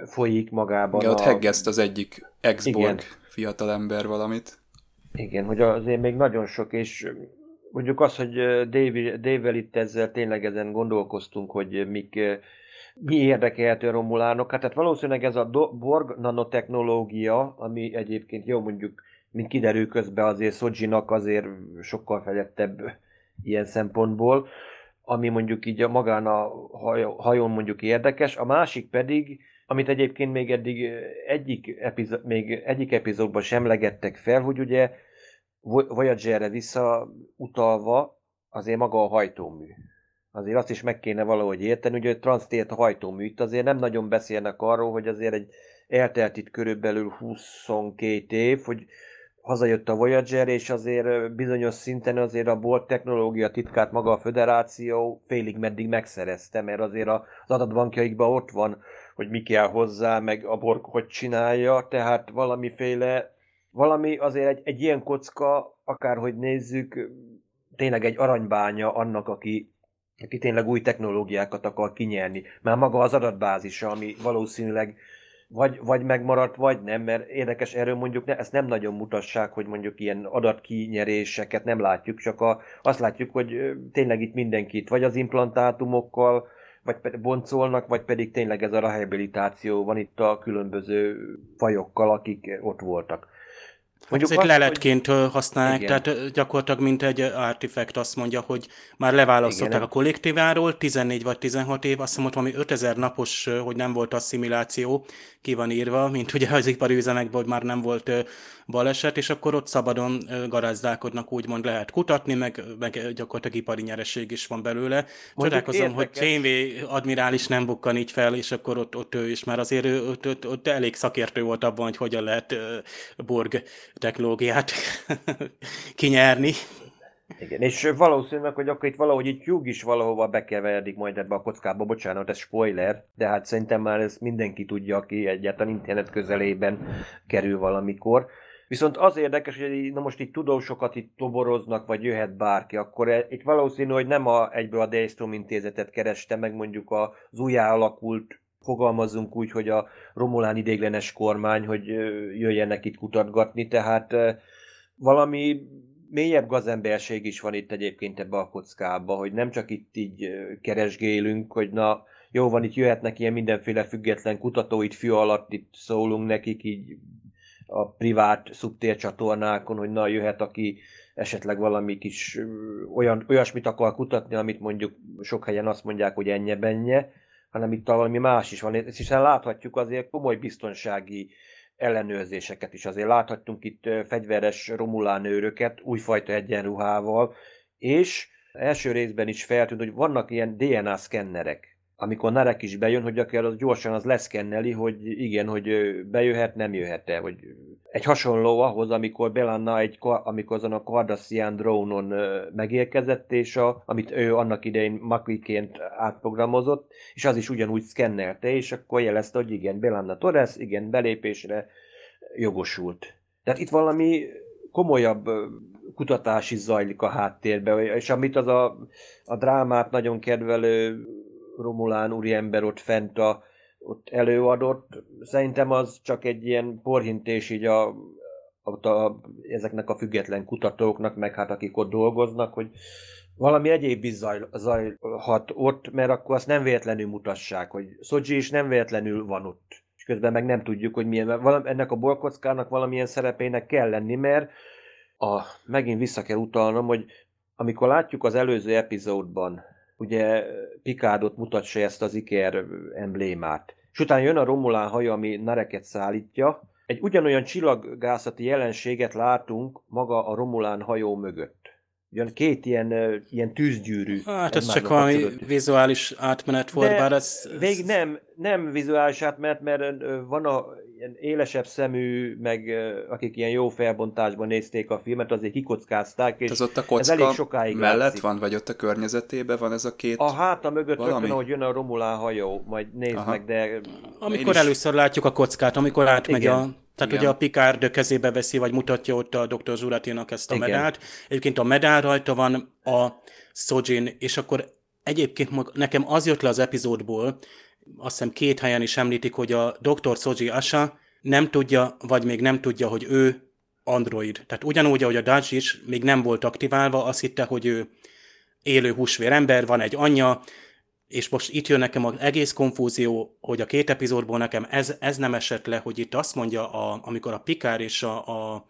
folyik magában. Igen, ott a... heggeszt az egyik ex-borg fiatalember valamit. Igen, hogy azért még nagyon sok, és mondjuk az, hogy Dave-vel itt ezzel tényleg ezen gondolkoztunk, hogy mik, mi érdekelhető a romulánok. Hát tehát valószínűleg ez a Borg nanotechnológia, ami egyébként jó mondjuk, mint kiderül közben azért Sojinak azért sokkal fejlettebb ilyen szempontból, ami mondjuk így a magán a hajón mondjuk érdekes, a másik pedig, amit egyébként még eddig egyik, epizó- még egyik epizódban sem legettek fel, hogy ugye Voyager-re visszautalva azért maga a hajtómű. Azért azt is meg kéne valahogy érteni, ugye transztért a hajtómű, itt azért nem nagyon beszélnek arról, hogy azért egy eltelt itt körülbelül huszonkét év, hogy hazajött a Voyager, és azért bizonyos szinten azért a Borg technológia titkát maga a Föderáció félig meddig megszerezte, mert azért az adatbankjaikban ott van, hogy mi kell hozzá, meg a Borg hogy csinálja, tehát valamiféle, valami azért egy, egy ilyen kocka, akárhogy nézzük, tényleg egy aranybánya annak, aki, aki tényleg új technológiákat akar kinyerni. Már maga az adatbázisa, ami valószínűleg Vagy, vagy megmaradt, vagy nem, mert érdekes erről mondjuk, ne, ezt nem nagyon mutassák, hogy mondjuk ilyen adatkinyeréseket nem látjuk, csak a, azt látjuk, hogy tényleg itt mindenkit vagy az implantátumokkal, vagy boncolnak, vagy pedig tényleg ez a rehabilitáció van itt a különböző fajokkal, akik ott voltak. Mondjuk hát ezt leletként hogy... használják, igen. Tehát gyakorlatilag mint egy artifact azt mondja, hogy már leválasztották igen, a kollektíváról, tizennégy vagy tizenhat év, azt hiszem ott valami ötezer napos, hogy nem volt asszimiláció, ki van írva, mint ugye az ipari üzemekben, hogy már nem volt baleset, és akkor ott szabadon garázdálkodnak, úgymond lehet kutatni, meg, meg gyakorlatilag ipari nyereség is van belőle. Csodálkozom, hogy té vé admirális nem bukkan így fel, és akkor ott, ott ő is már azért ő, ott, ott, ott elég szakértő volt abban, hogy hogyan lehet Borg technológiát kinyerni. Igen, és valószínűleg, hogy akkor itt valahogy itt Hugh is valahova bekeveredik majd ebbe a kockába, bocsánat, ez spoiler, de hát szerintem már ezt mindenki tudja, aki egyáltalán internet közelében kerül valamikor. Viszont az érdekes, hogy na most itt tudósokat itt toboroznak, vagy jöhet bárki, akkor itt valószínű, hogy nem a, egyből a Daystrom intézetet kereste, meg mondjuk az újjá alakult, fogalmazzunk úgy, hogy a Romulán idéglenes kormány, hogy jöjjenek itt kutatgatni, tehát valami mélyebb gazemberség is van itt egyébként ebbe a kockába, hogy nem csak itt így keresgélünk, hogy na, jó van, itt jöhetnek ilyen mindenféle független kutató, itt fű alatt itt szólunk nekik így a privát szubtércsatornákon, hogy na, jöhet, aki esetleg valami kis olyan, olyasmit akar kutatni, amit mondjuk sok helyen azt mondják, hogy ennye-bennye, hanem itt valami más is van, és hiszen láthatjuk azért komoly biztonsági ellenőrzéseket is. Azért láthattunk itt fegyveres romulán őröket újfajta egyenruhával, és első részben is feltűnt, hogy vannak ilyen dé en á szkennerek, amikor Narek is bejön, hogy akár az gyorsan az leszkenneli, hogy igen, hogy bejöhet, nem jöhet-e. Hogy egy hasonló ahhoz, amikor Belanna egy, amikor azon a Cardassian drónon megérkezett, és a, amit ő annak idején Makiként átprogramozott, és az is ugyanúgy szkennelte, és akkor jelezte, hogy igen, Belanna Torres, igen, belépésre jogosult. Tehát itt valami komolyabb kutatás is zajlik a háttérben, és amit az a, a drámát nagyon kedvelő Romulán úriember ott fent a, ott előadott. Szerintem az csak egy ilyen porhintés így a, a, a, ezeknek a független kutatóknak, meg hát akik ott dolgoznak, hogy valami egyéb is zaj, zajhat ott, mert akkor azt nem véletlenül mutassák, hogy Soji is nem véletlenül van ott. És közben meg nem tudjuk, hogy milyen, valami, ennek a borkockának valamilyen szerepének kell lenni, mert a, megint vissza kell utalnom, hogy amikor látjuk az előző epizódban, ugye Picardot mutatja ezt az iker emblémát. És utána jön a Romulán haja, ami Nareket szállítja. Egy ugyanolyan csillaggászati jelenséget látunk maga a Romulán hajó mögött. Ugyan két ilyen, ilyen tűzgyűrű. Hát ez csak valami vizuális átmenet volt, de bár ez... ez... Végig nem, nem vizuális átmenet, mert van a ilyen élesebb szemű, meg akik ilyen jó felbontásban nézték a filmet, azért kikockázták, és ez, ott a kocka ez elég sokáig mellett látszik. Van, vagy ott a környezetében van ez a két... A háta mögött rögtön, ahogy jön a Romulán hajó, majd nézd aha. meg, de... Amikor is... először látjuk a kockát, amikor átmegy igen. a... Tehát igen. ugye a Picard kezébe veszi, vagy mutatja ott a doktor Zsuraténak ezt a igen. medált. Egyébként a medál rajta van a Sojin, és akkor egyébként nekem az jött le az epizódból, azt hiszem két helyen is említik, hogy a doktor Soji Asha nem tudja, vagy még nem tudja, hogy ő android. Tehát ugyanúgy, ahogy a Dahj is még nem volt aktiválva, azt hitte, hogy ő élő húsvér ember, van egy anyja, és most itt jön nekem az egész konfúzió, hogy a két epizódból nekem ez, ez nem esett le, hogy itt azt mondja, a, amikor a Picard és a, a,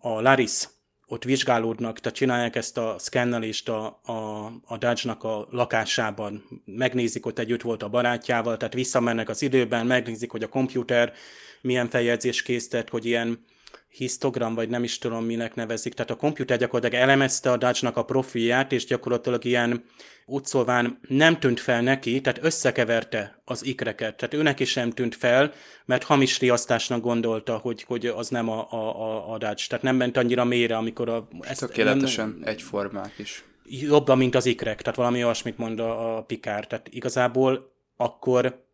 a Laris ott vizsgálódnak, tehát csinálják ezt a szkennelést a, a, a Dahjnak a lakásában, megnézik, ott együtt volt a barátjával, tehát visszamennek az időben, megnézik, hogy a komputer milyen feljegyzést készített, hogy ilyen hisztogram, vagy nem is tudom, minek nevezik. Tehát a komputer gyakorlatilag elemezte a Dahjnak a profilját, és gyakorlatilag ilyen utcován nem tűnt fel neki, tehát összekeverte az ikreket. Tehát őnek is sem tűnt fel, mert hamis riasztásnak gondolta, hogy, hogy az nem a, a, a Dahj. Tehát nem ment annyira mélyre, amikor a... Tökéletesen nem, egyformák is. Jobban, mint az ikrek. Tehát valami olyasmit mond a, a Picard. Tehát igazából akkor,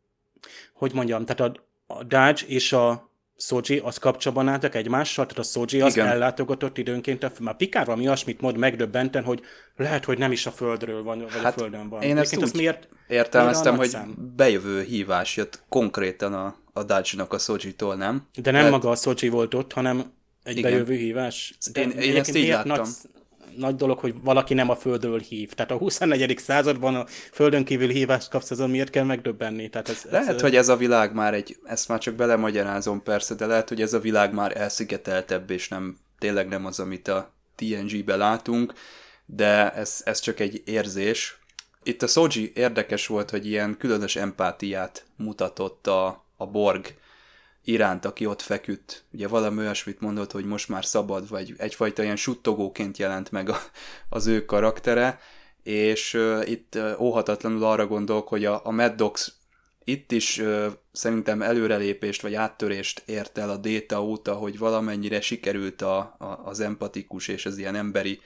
hogy mondjam, tehát a, a Dahj és a Soji, az kapcsolatban álltak egymással, tehát a Soji az ellátogatott időnként, a, már Picard valami olyasmit mond megdöbbenten, hogy lehet, hogy nem is a Földről van, vagy hát a Földön van. Én ezt úgy miért, értelmeztem, miért hogy bejövő hívás jött konkrétan a, a Dahjnak a Sojitól, nem? De nem Mert... maga a Soji volt ott, hanem egy igen. bejövő hívás. De én, én ezt így láttam. Nagy, nagy dolog, hogy valaki nem a Földről hív. Tehát a huszonnegyedik században a Földön kívül hívást kapsz, azon miért kell megdöbbenni? Tehát ez, ez lehet, ez... hogy ez a világ már egy, ezt már csak belemagyarázom persze, de lehet, hogy ez a világ már elszigeteltebb, és nem, tényleg nem az, amit a té en gé-be látunk, de ez, ez csak egy érzés. Itt a Soji érdekes volt, hogy ilyen különös empátiát mutatott a, a Borg iránt, aki ott feküdt. Ugye valami olyasmit mondott, hogy most már szabad, vagy egyfajta ilyen suttogóként jelent meg a, az ő karaktere, és uh, itt uh, óhatatlanul arra gondolok, hogy a, a Maddox itt is uh, szerintem előrelépést, vagy áttörést ért el a Data óta, hogy valamennyire sikerült a, a, az empatikus és az ilyen emberi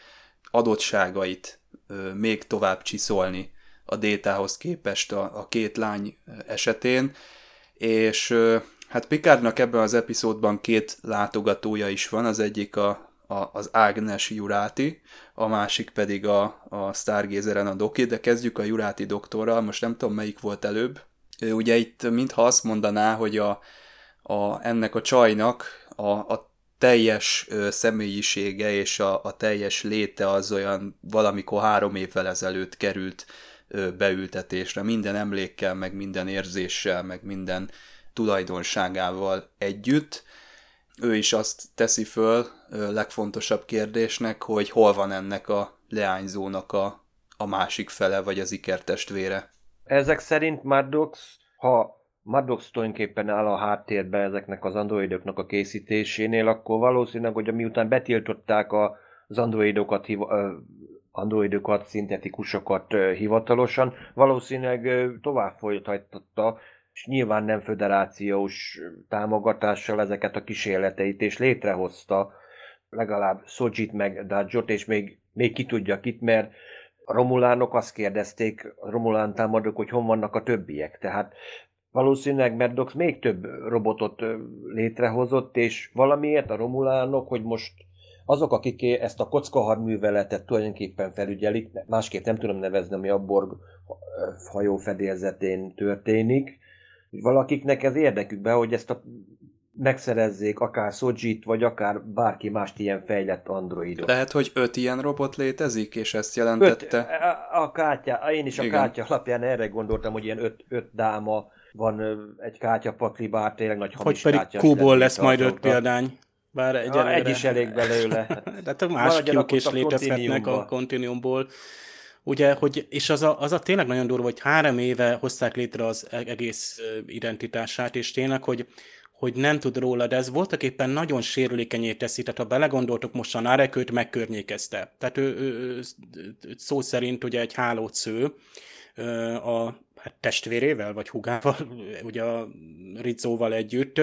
adottságait uh, még tovább csiszolni a Datához képest a, a két lány esetén, és uh, hát Picardnak ebben az epizódban két látogatója is van, az egyik a, a, az Ágnes Jurati, a másik pedig a, a Stargazeren a Doki, de kezdjük a Jurati doktorral, most nem tudom melyik volt előbb. Ő ugye itt mintha azt mondaná, hogy a, a, ennek a csajnak a, a teljes személyisége és a, a teljes léte az olyan valamikor három évvel ezelőtt került beültetésre, minden emlékkel, meg minden érzéssel, meg minden tulajdonságával együtt. Ő is azt teszi föl legfontosabb kérdésnek, hogy hol van ennek a leányzónak a, a másik fele, vagy az ikertestvére. Ezek szerint Maddox, ha Maddox tulajdonképpen áll a háttérbe ezeknek az androidoknak a készítésénél, akkor valószínűleg, hogy miután betiltották az androidokat, androidokat, szintetikusokat hivatalosan, valószínűleg tovább folytathatta, és nyilván nem föderációs támogatással ezeket a kísérleteit, és létrehozta legalább Sojit meg Dahjot, és még, még ki tudja kit, mert a romulánok azt kérdezték, a romulán támadók, hogy hon vannak a többiek. Tehát valószínűleg Maddox még több robotot létrehozott, és valamiért a romulánok, hogy most azok, akik ezt a kockahar műveletet tulajdonképpen felügyelik, másképp nem tudom nevezni, ami a Borg hajófedélzetén történik, valakiknek ez érdekükbe, hogy ezt a, megszerezzék akár Sojit, vagy akár bárki mást ilyen fejlett androidot. Lehet, hogy öt ilyen robot létezik, és ezt jelentette? Öt, a, a kártya, én is a Igen. kártya alapján erre gondoltam, hogy ilyen öt, öt dáma van egy kártyapakli, bár tényleg nagy hamis kártya. Hogy pedig kúból lesz majd öt példány. Bár egy, ja, egy is elég belőle. De te más kiuk is létezhetnek a kontinuumból. Ugye, hogy, és az a, az a tényleg nagyon durva, hogy három éve hozták létre az egész identitását, és tényleg, hogy, hogy nem tud róla, de ez voltak éppen nagyon sérülékenyé teszi, tehát ha belegondoltok, most a Narek őt megkörnyékezte. Tehát ő, ő, ő szó szerint ugye egy hálót sző a hát testvérével, vagy hugával, ugye a Rizzóval együtt.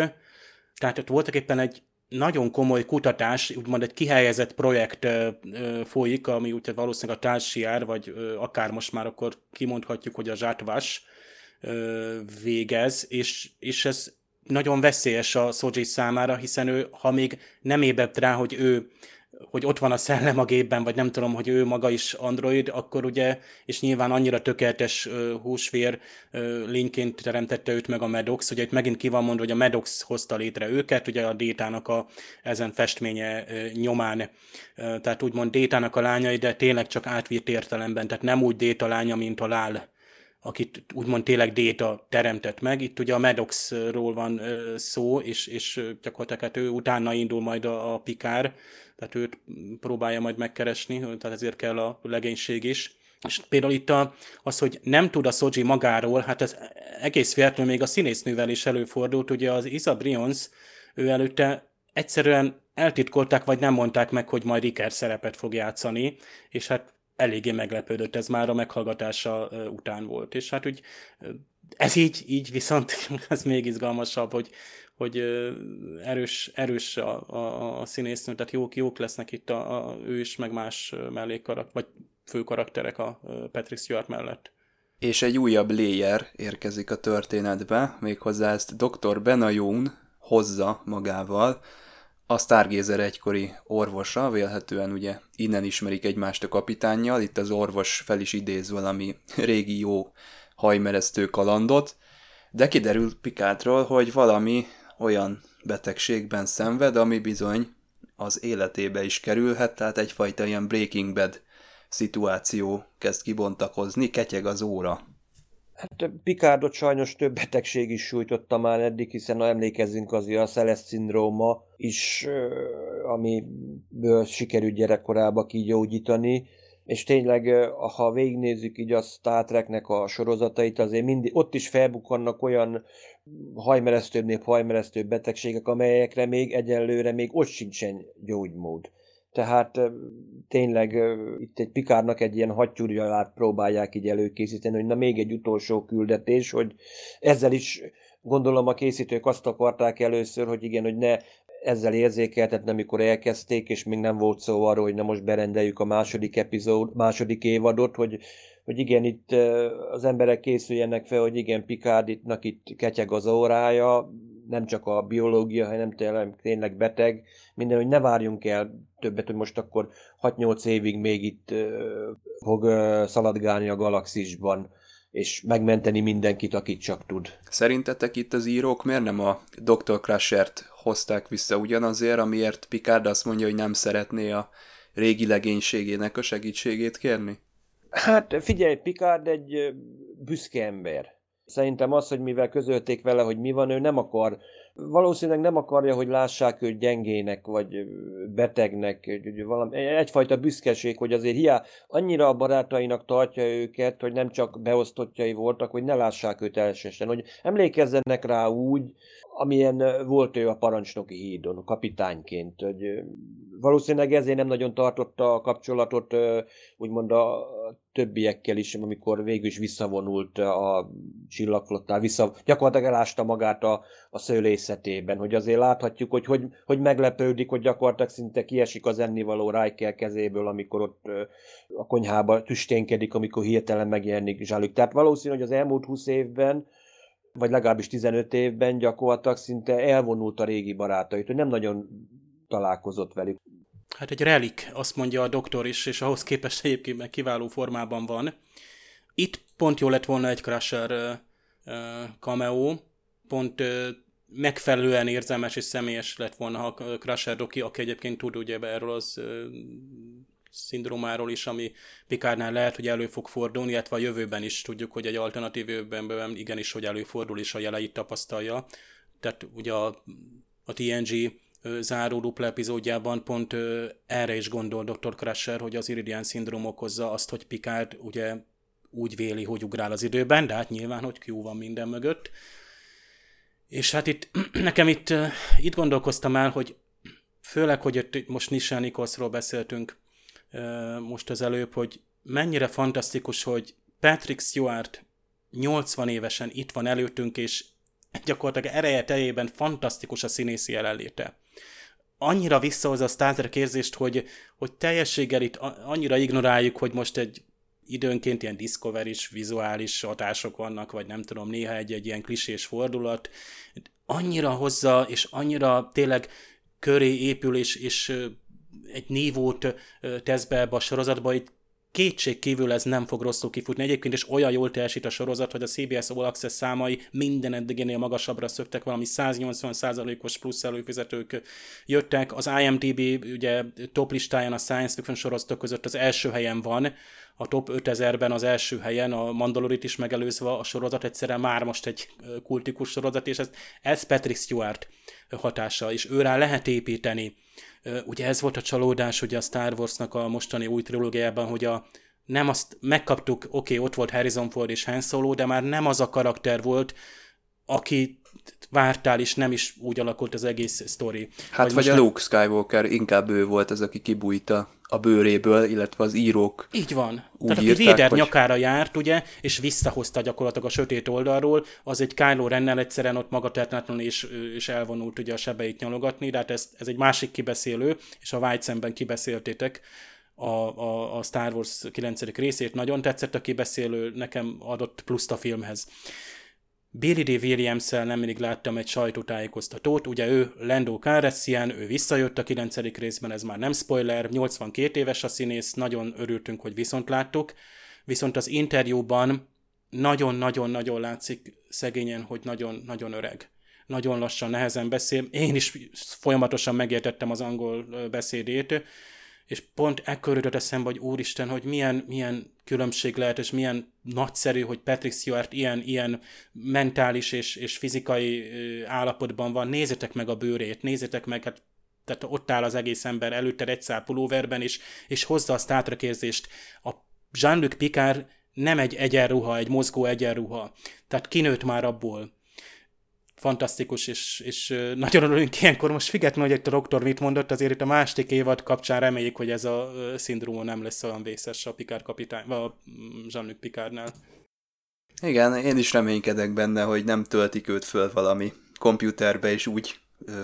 Tehát ott voltak éppen egy nagyon komoly kutatás, úgymond egy kihelyezett projekt ö, ö, folyik, ami úgy valószínűleg a Tal Shiar, vagy ö, akár most már akkor kimondhatjuk, hogy a Zhat Vash végez, és, és ez nagyon veszélyes a Soji számára, hiszen ő, ha még nem ébredt rá, hogy ő hogy ott van a szellem a gépben, vagy nem tudom, hogy ő maga is android, akkor ugye, és nyilván annyira tökéletes uh, húsvér uh, lényként teremtette őt meg a Maddox, ugye itt megint ki van mondva, hogy a Maddox hozta létre őket, ugye a Détának a ezen festménye uh, nyomán, uh, tehát úgymond Détának a lányai, de tényleg csak átvitt értelemben, tehát nem úgy Déta lánya, mint a Lál, akit úgymond tényleg Data teremtett meg. Itt ugye a Maddoxról van szó, és, és gyakorlatilag hát ő utána indul majd a, a Picard, tehát őt próbálja majd megkeresni, tehát ezért kell a legénység is. És például itt a, az, hogy nem tud a Soji magáról, hát ez egész véletlenül még a színésznővel is előfordult, ugye az Isa Briones, ő előtte egyszerűen eltitkolták, vagy nem mondták meg, hogy majd Riker szerepet fog játszani, és hát eléggé meglepődött, ez már a meghallgatása után volt. És hát úgy, ez így, így viszont ez még izgalmasabb, hogy, hogy erős, erős a, a, a színésznő, tehát jók, jók lesznek itt a, a, ő is, meg más mellékkarakter, vagy fő karakterek a Patrick Stewart mellett. És egy újabb layer érkezik a történetbe, méghozzá ezt doktor Benayoun hozza magával, a Stargazer egykori orvosa, vélhetően ugye innen ismerik egymást a kapitánnyal, itt az orvos fel is idéz valami régi jó hajmeresztő kalandot, de kiderül Picardról, hogy valami olyan betegségben szenved, ami bizony az életébe is kerülhet, tehát egyfajta ilyen Breaking Bad szituáció kezd kibontakozni, ketyeg az óra. Hát Picardot sajnos több betegség is sújtotta már eddig, hiszen ha emlékezzünk azért a Celeste szindróma is, amiből sikerült gyerekkorába kigyógyítani, és tényleg, ha végignézzük így a Star Treknek a sorozatait, azért mindig ott is felbukkannak olyan hajmeresztőbbnél hajmeresztőbb betegségek, amelyekre még egyelőre még ott sincsen gyógymód. Tehát tényleg itt egy Picardnak egy ilyen hattyúrjalát próbálják így előkészíteni, hogy na még egy utolsó küldetés, hogy ezzel is gondolom a készítők azt akarták először, hogy igen, hogy ne ezzel érzékeltetni, amikor elkezdték, és még nem volt szó arról, hogy na most berendeljük a második epizód, második évadot, hogy, hogy igen, itt az emberek készüljenek fel, hogy igen, Picardnak itt ketyeg az órája, nem csak a biológia, hanem tényleg beteg, minden, hogy ne várjunk el többet, hogy most akkor hat-nyolc évig még itt fog szaladgálni a galaxisban, és megmenteni mindenkit, akit csak tud. Szerintetek itt az írók miért nem a doktor Crushert hozták vissza ugyanazért, amiért Picard azt mondja, hogy nem szeretné a régi legénységének a segítségét kérni? Hát figyelj, Picard egy büszke ember. Szerintem az, hogy mivel közölték vele, hogy mi van, ő nem akar, valószínűleg nem akarja, hogy lássák őt gyengének, vagy betegnek, valami, egyfajta büszkeség, hogy azért hiá, annyira a barátainak tartja őket, hogy nem csak beosztottjai voltak, hogy ne lássák őt elsősen, hogy emlékezzenek rá úgy, amilyen volt ő a parancsnoki hídon, kapitányként, hogy valószínűleg ezért nem nagyon tartotta a kapcsolatot, úgymond a többiekkel is, amikor végül is visszavonult a csillagflottán, vissza, gyakorlatilag elásta magát a, a szőlészetében, hogy azért láthatjuk, hogy, hogy hogy meglepődik, hogy gyakorlatilag szinte kiesik az ennivaló Riker kezéből, amikor ott a konyhába tüsténkedik, amikor hirtelen megjelenik Zsalük. Tehát valószínű, hogy az elmúlt húsz évben, vagy legalábbis tizenöt évben gyakorlatilag szinte elvonult a régi barátait, hogy nem nagyon találkozott velük. Hát egy relik, azt mondja a doktor is, és ahhoz képest egyébként meg kiváló formában van. Itt pont jó lett volna egy Crusher uh, uh, cameo, pont uh, megfelelően érzelmes és személyes lett volna a Crusher doki, aki egyébként tud ugye erről az uh, szindrómáról is, ami Picardnál lehet, hogy elő fog fordulni, illetve a jövőben is tudjuk, hogy egy alternatív jövőben igenis, hogy előfordul, és a jeleit tapasztalja. Tehát ugye a, a té en gé záró dupla epizódjában pont erre is gondol doktor Crusher, hogy az Iridian szindróm okozza azt, hogy Picard ugye úgy véli, hogy ugrál az időben, de hát nyilván, hogy Q van minden mögött. És hát itt, nekem itt, itt gondolkoztam el, hogy főleg, hogy most Nichelle Nicholsról beszéltünk most az előbb, hogy mennyire fantasztikus, hogy Patrick Stewart nyolcvan évesen itt van előttünk, és gyakorlatilag ereje teljében fantasztikus a színészi jelenléte. Annyira visszahozza a Star Trek érzést, hogy, hogy teljességgel itt annyira ignoráljuk, hogy most egy időnként ilyen discoveris, vizuális hatások vannak, vagy nem tudom, néha egy-egy ilyen klisés fordulat. Annyira hozza, és annyira tényleg köré épül, és, és egy nívót tesz be ebbe a sorozatba, itt kétség kívül ez nem fog rosszul kifutni. Egyébként is olyan jól teljesít a sorozat, hogy a cé bé es All Access számai minden eddiginél magasabbra szöktek, valami száznyolcvan százalékos plusz előfizetők jöttek. Az i em dé bé ugye top listáján a science fiction sorozatok között az első helyen van, a top ötezerben az első helyen, a Mandalorit is megelőzve a sorozat, egyszerűen már most egy kultikus sorozat, és ez, ez Patrick Stewart hatása, és őrá lehet építeni. Ugye ez volt a csalódás ugye a Star Warsnak a mostani új trilógiában, hogy a nem azt megkaptuk, oké, okay, ott volt Harrison Ford és Han Solo, de már nem az a karakter volt, aki vártál, és nem is úgy alakult az egész sztori. Hát vagy, vagy a nem... Luke Skywalker, inkább ő volt az, aki kibújta a bőréből, illetve az írók. Így van. Tehát aki Vader hogy... nyakára járt, ugye, és visszahozta gyakorlatilag a sötét oldalról, az egy Kylo Rennel egyszerűen ott magatartatlanul és, és elvonult ugye a sebeit nyalogatni, de hát ez, ez egy másik kibeszélő, és a Whitesandben kibeszéltétek A, a, a Star Wars kilencedik részét, nagyon tetszett a kibeszélő, nekem adott pluszt a filmhez. Billy D. Williams-szel nemrég láttam egy sajtótájékoztatót, ugye ő Lando Calrissian, ő visszajött a kilencedik részben, ez már nem spoiler, nyolcvankét éves a színész, nagyon örültünk, hogy viszont láttuk, viszont az interjúban nagyon-nagyon-nagyon látszik szegényen, hogy nagyon-nagyon öreg. Nagyon lassan, nehezen beszél, én is folyamatosan megértettem az angol beszédét, és pont ekkor jutott eszembe, hogy úristen, hogy milyen, milyen különbség lehet, és milyen nagyszerű, hogy Patrick Stewart ilyen, ilyen mentális és, és fizikai állapotban van. Nézzétek meg a bőrét, nézzétek meg, hát, tehát ott áll az egész ember előtte egy szál pulóverben, és, és hozza a Star Trek érzést. A Jean-Luc Picard nem egy egyenruha, egy mozgó egyenruha. Tehát kinőtt már abból. Fantasztikus, és, és nagyon örülünk ilyenkor. Most függetlenül, hogy a doktor mit mondott, azért itt a második évad kapcsán reméljük, hogy ez a szindróma nem lesz olyan vészes a Picard kapitány, a Jean-Luc Picardnál. Igen, én is reménykedek benne, hogy nem töltik őt föl valami komputerbe, és úgy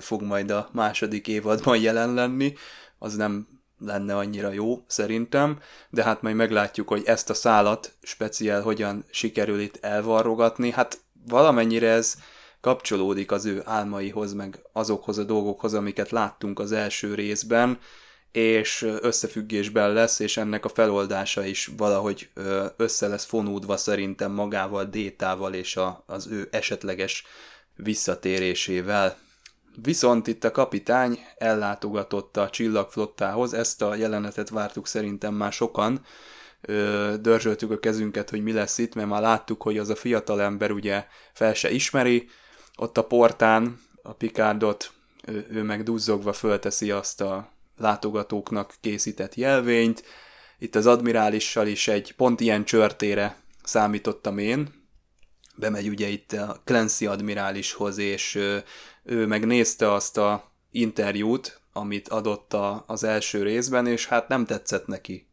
fog majd a második évadban jelen lenni. Az nem lenne annyira jó, szerintem, de hát majd meglátjuk, hogy ezt a szálat speciál hogyan sikerül itt elvarrogatni. Hát valamennyire ez kapcsolódik az ő álmaihoz, meg azokhoz a dolgokhoz, amiket láttunk az első részben, és összefüggésben lesz, és ennek a feloldása is valahogy össze lesz fonódva szerintem magával, Détával és a, az ő esetleges visszatérésével. Viszont itt a kapitány ellátogatott a Csillagflottához, ezt a jelenetet vártuk szerintem már sokan, dörzsöltük a kezünket, hogy mi lesz itt, mert már láttuk, hogy az a fiatalember ugye fel se ismeri, ott a portán a Picardot, ő, ő meg duzzogva fölteszi azt a látogatóknak készített jelvényt. Itt az admirálissal is egy pont ilyen csörtére számítottam én. Bemegy ugye itt a Clancy admirálishoz, és ő, ő megnézte azt a interjút, amit adott a, az első részben, és hát nem tetszett neki.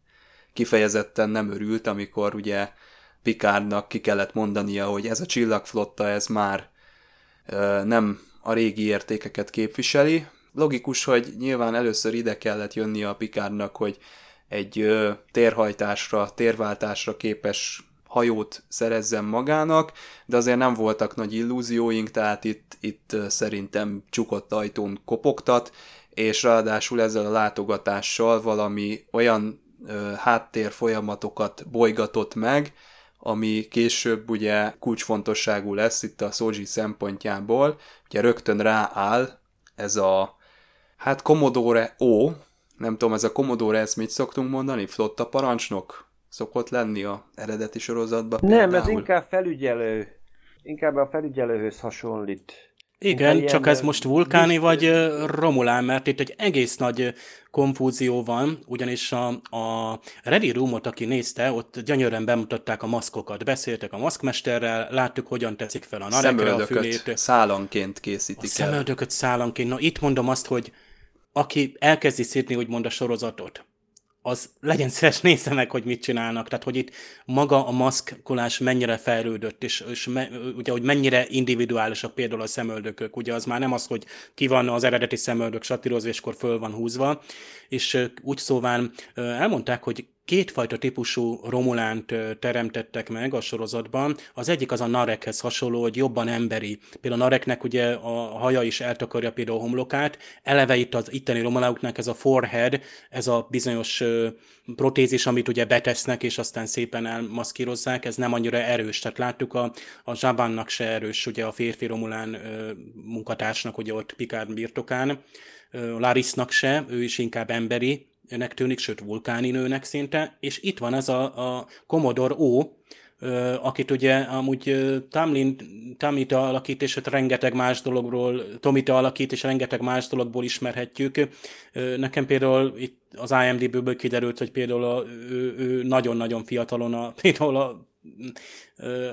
Kifejezetten nem örült, amikor ugye Picardnak ki kellett mondania, hogy ez a Csillagflotta, ez már nem a régi értékeket képviseli. Logikus, hogy nyilván először ide kellett jönnie a Picardnak, hogy egy térhajtásra, térváltásra képes hajót szerezzen magának, de azért nem voltak nagy illúzióink, tehát itt, itt szerintem csukott ajtón kopogtat, és ráadásul ezzel a látogatással valami olyan háttér folyamatokat bolygatott meg, ami később ugye kulcsfontosságú lesz itt a Soji szempontjából. Ugye rögtön rááll ez a, hát Commodore O, nem tudom, ez a Commodore, ezt mit szoktunk mondani? Flotta parancsnok szokott lenni a eredeti sorozatban? Nem, például. Ez inkább felügyelő. Inkább a felügyelőhöz hasonlít. Igen, ilyen, csak ez most vulkáni vagy Romulán, mert itt egy egész nagy konfúzió van, ugyanis a, a Ready Roomot, aki nézte, ott gyönyörűen bemutatták a maszkokat, beszéltek a maszkmesterrel, láttuk, hogyan teszik fel a Narekre a fülét. Szálanként készítik a szemöldököt szálanként. Na itt mondom azt, hogy aki elkezdi szítni úgymond a sorozatot, az legyen szíves, nézze meg, hogy mit csinálnak. Tehát, hogy itt maga a maszkolás mennyire fejlődött, és, és me, ugye, hogy mennyire individuálisak például a szemöldökök. Ugye az már nem az, hogy ki van az eredeti szemöldök satírozva, és akkor föl van húzva. És úgy szóván elmondták, hogy kétfajta típusú Romulánt teremtettek meg a sorozatban. Az egyik az a Narekhez hasonló, hogy jobban emberi. Például a Nareknek ugye a haja is eltakarja például a homlokát. Eleve itt az itteni Romulánoknak ez a forehead, ez a bizonyos protézis, amit ugye betesznek, és aztán szépen elmaszkírozzák, ez nem annyira erős. Tehát láttuk a, a Zsabannak se erős, ugye a férfi Romulán munkatársnak, ugye ott Picard birtokán, Larisnak se, ő is inkább emberi, nőnek tűnik, sőt vulkáni nőnek szinte, és itt van ez a, a Commodore O, akit ugye amúgy Tamlin, Tamita alakít, és rengeteg más dologról, Tomita alakít, és rengeteg más dologból ismerhetjük. Nekem például itt az I M D B-ből kiderült, hogy például a, ő, ő nagyon-nagyon fiatalon, a, például a,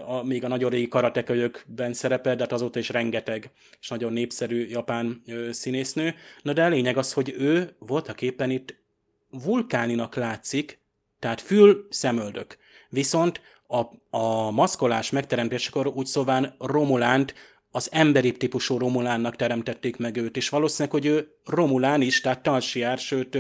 a, még a nagyon régi karatekölyökben szerepel, de hát azóta is rengeteg, és nagyon népszerű japán színésznő. Na de a lényeg az, hogy ő voltak éppen itt vulkáninak látszik, tehát fül, szemöldök. Viszont A, a maszkolás megteremtésekor úgy szóván Romulánt, az emberi típusú Romulánnak teremtették meg őt, és valószínűleg, hogy ő Romulán is, tehát Tal Shiar, sőt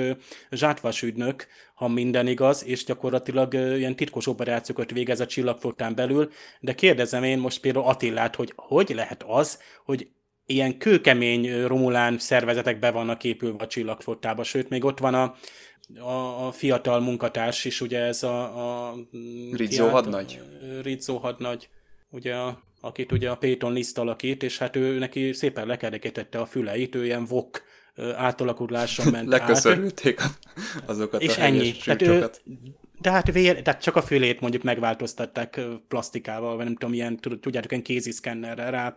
Zhat Vash ügynök, ha minden igaz, és gyakorlatilag ilyen titkos operációkat végez a csillagflottán belül, de kérdezem én most például Attilát, hogy hogy lehet az, hogy ilyen kőkemény Romulán szervezetek be vannak épülve a csillagflottába, sőt, még ott van a a fiatal munkatárs is, ugye ez a... a Rizzo hadnagy. Rizzo hadnagy, ugye, a, akit ugye a Peyton List alakít, és hát ő neki szépen lekerekítette a füleit, ő ilyen vok átalakuláson ment át. Leköszörülték azokat és a ennyi. Tehát ő, de hát vér, tehát csak a fülét mondjuk megváltoztatták plasztikával, vagy nem tudom, ilyen, tudjátok, ilyen kéziszkennerrel rá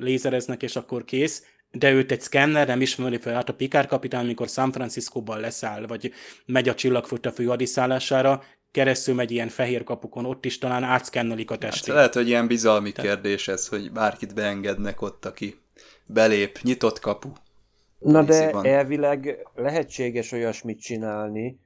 lézereznek, és akkor kész. De őt egy szkenner nem ismeri fel, hát a Picard kapitány, amikor San Franciscóban leszáll, vagy megy a csillagflotta fő hadiszállására, keresztül megy ilyen fehér kapukon, ott is talán átszkennelik a testét. Hát, lehet, hogy ilyen bizalmi Te... kérdés ez, hogy bárkit beengednek ott, aki belép, nyitott kapu. Na de van. Elvileg lehetséges olyasmit csinálni.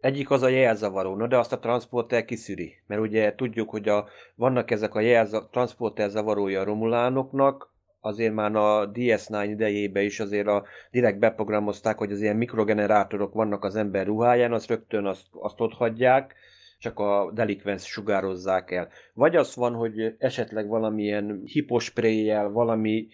Egyik az a jelzavaró, na de azt a transporter kiszűri, mert ugye tudjuk, hogy a, vannak ezek a jelza, transporter zavarója a romulánoknak, azért már a D S kilenc idejében is azért a, direkt beprogramozták, hogy az ilyen mikrogenerátorok vannak az ember ruháján, azt rögtön azt, azt ott hagyják, csak a delikvens sugározzák el. Vagy az van, hogy esetleg valamilyen hipospréjjel, valami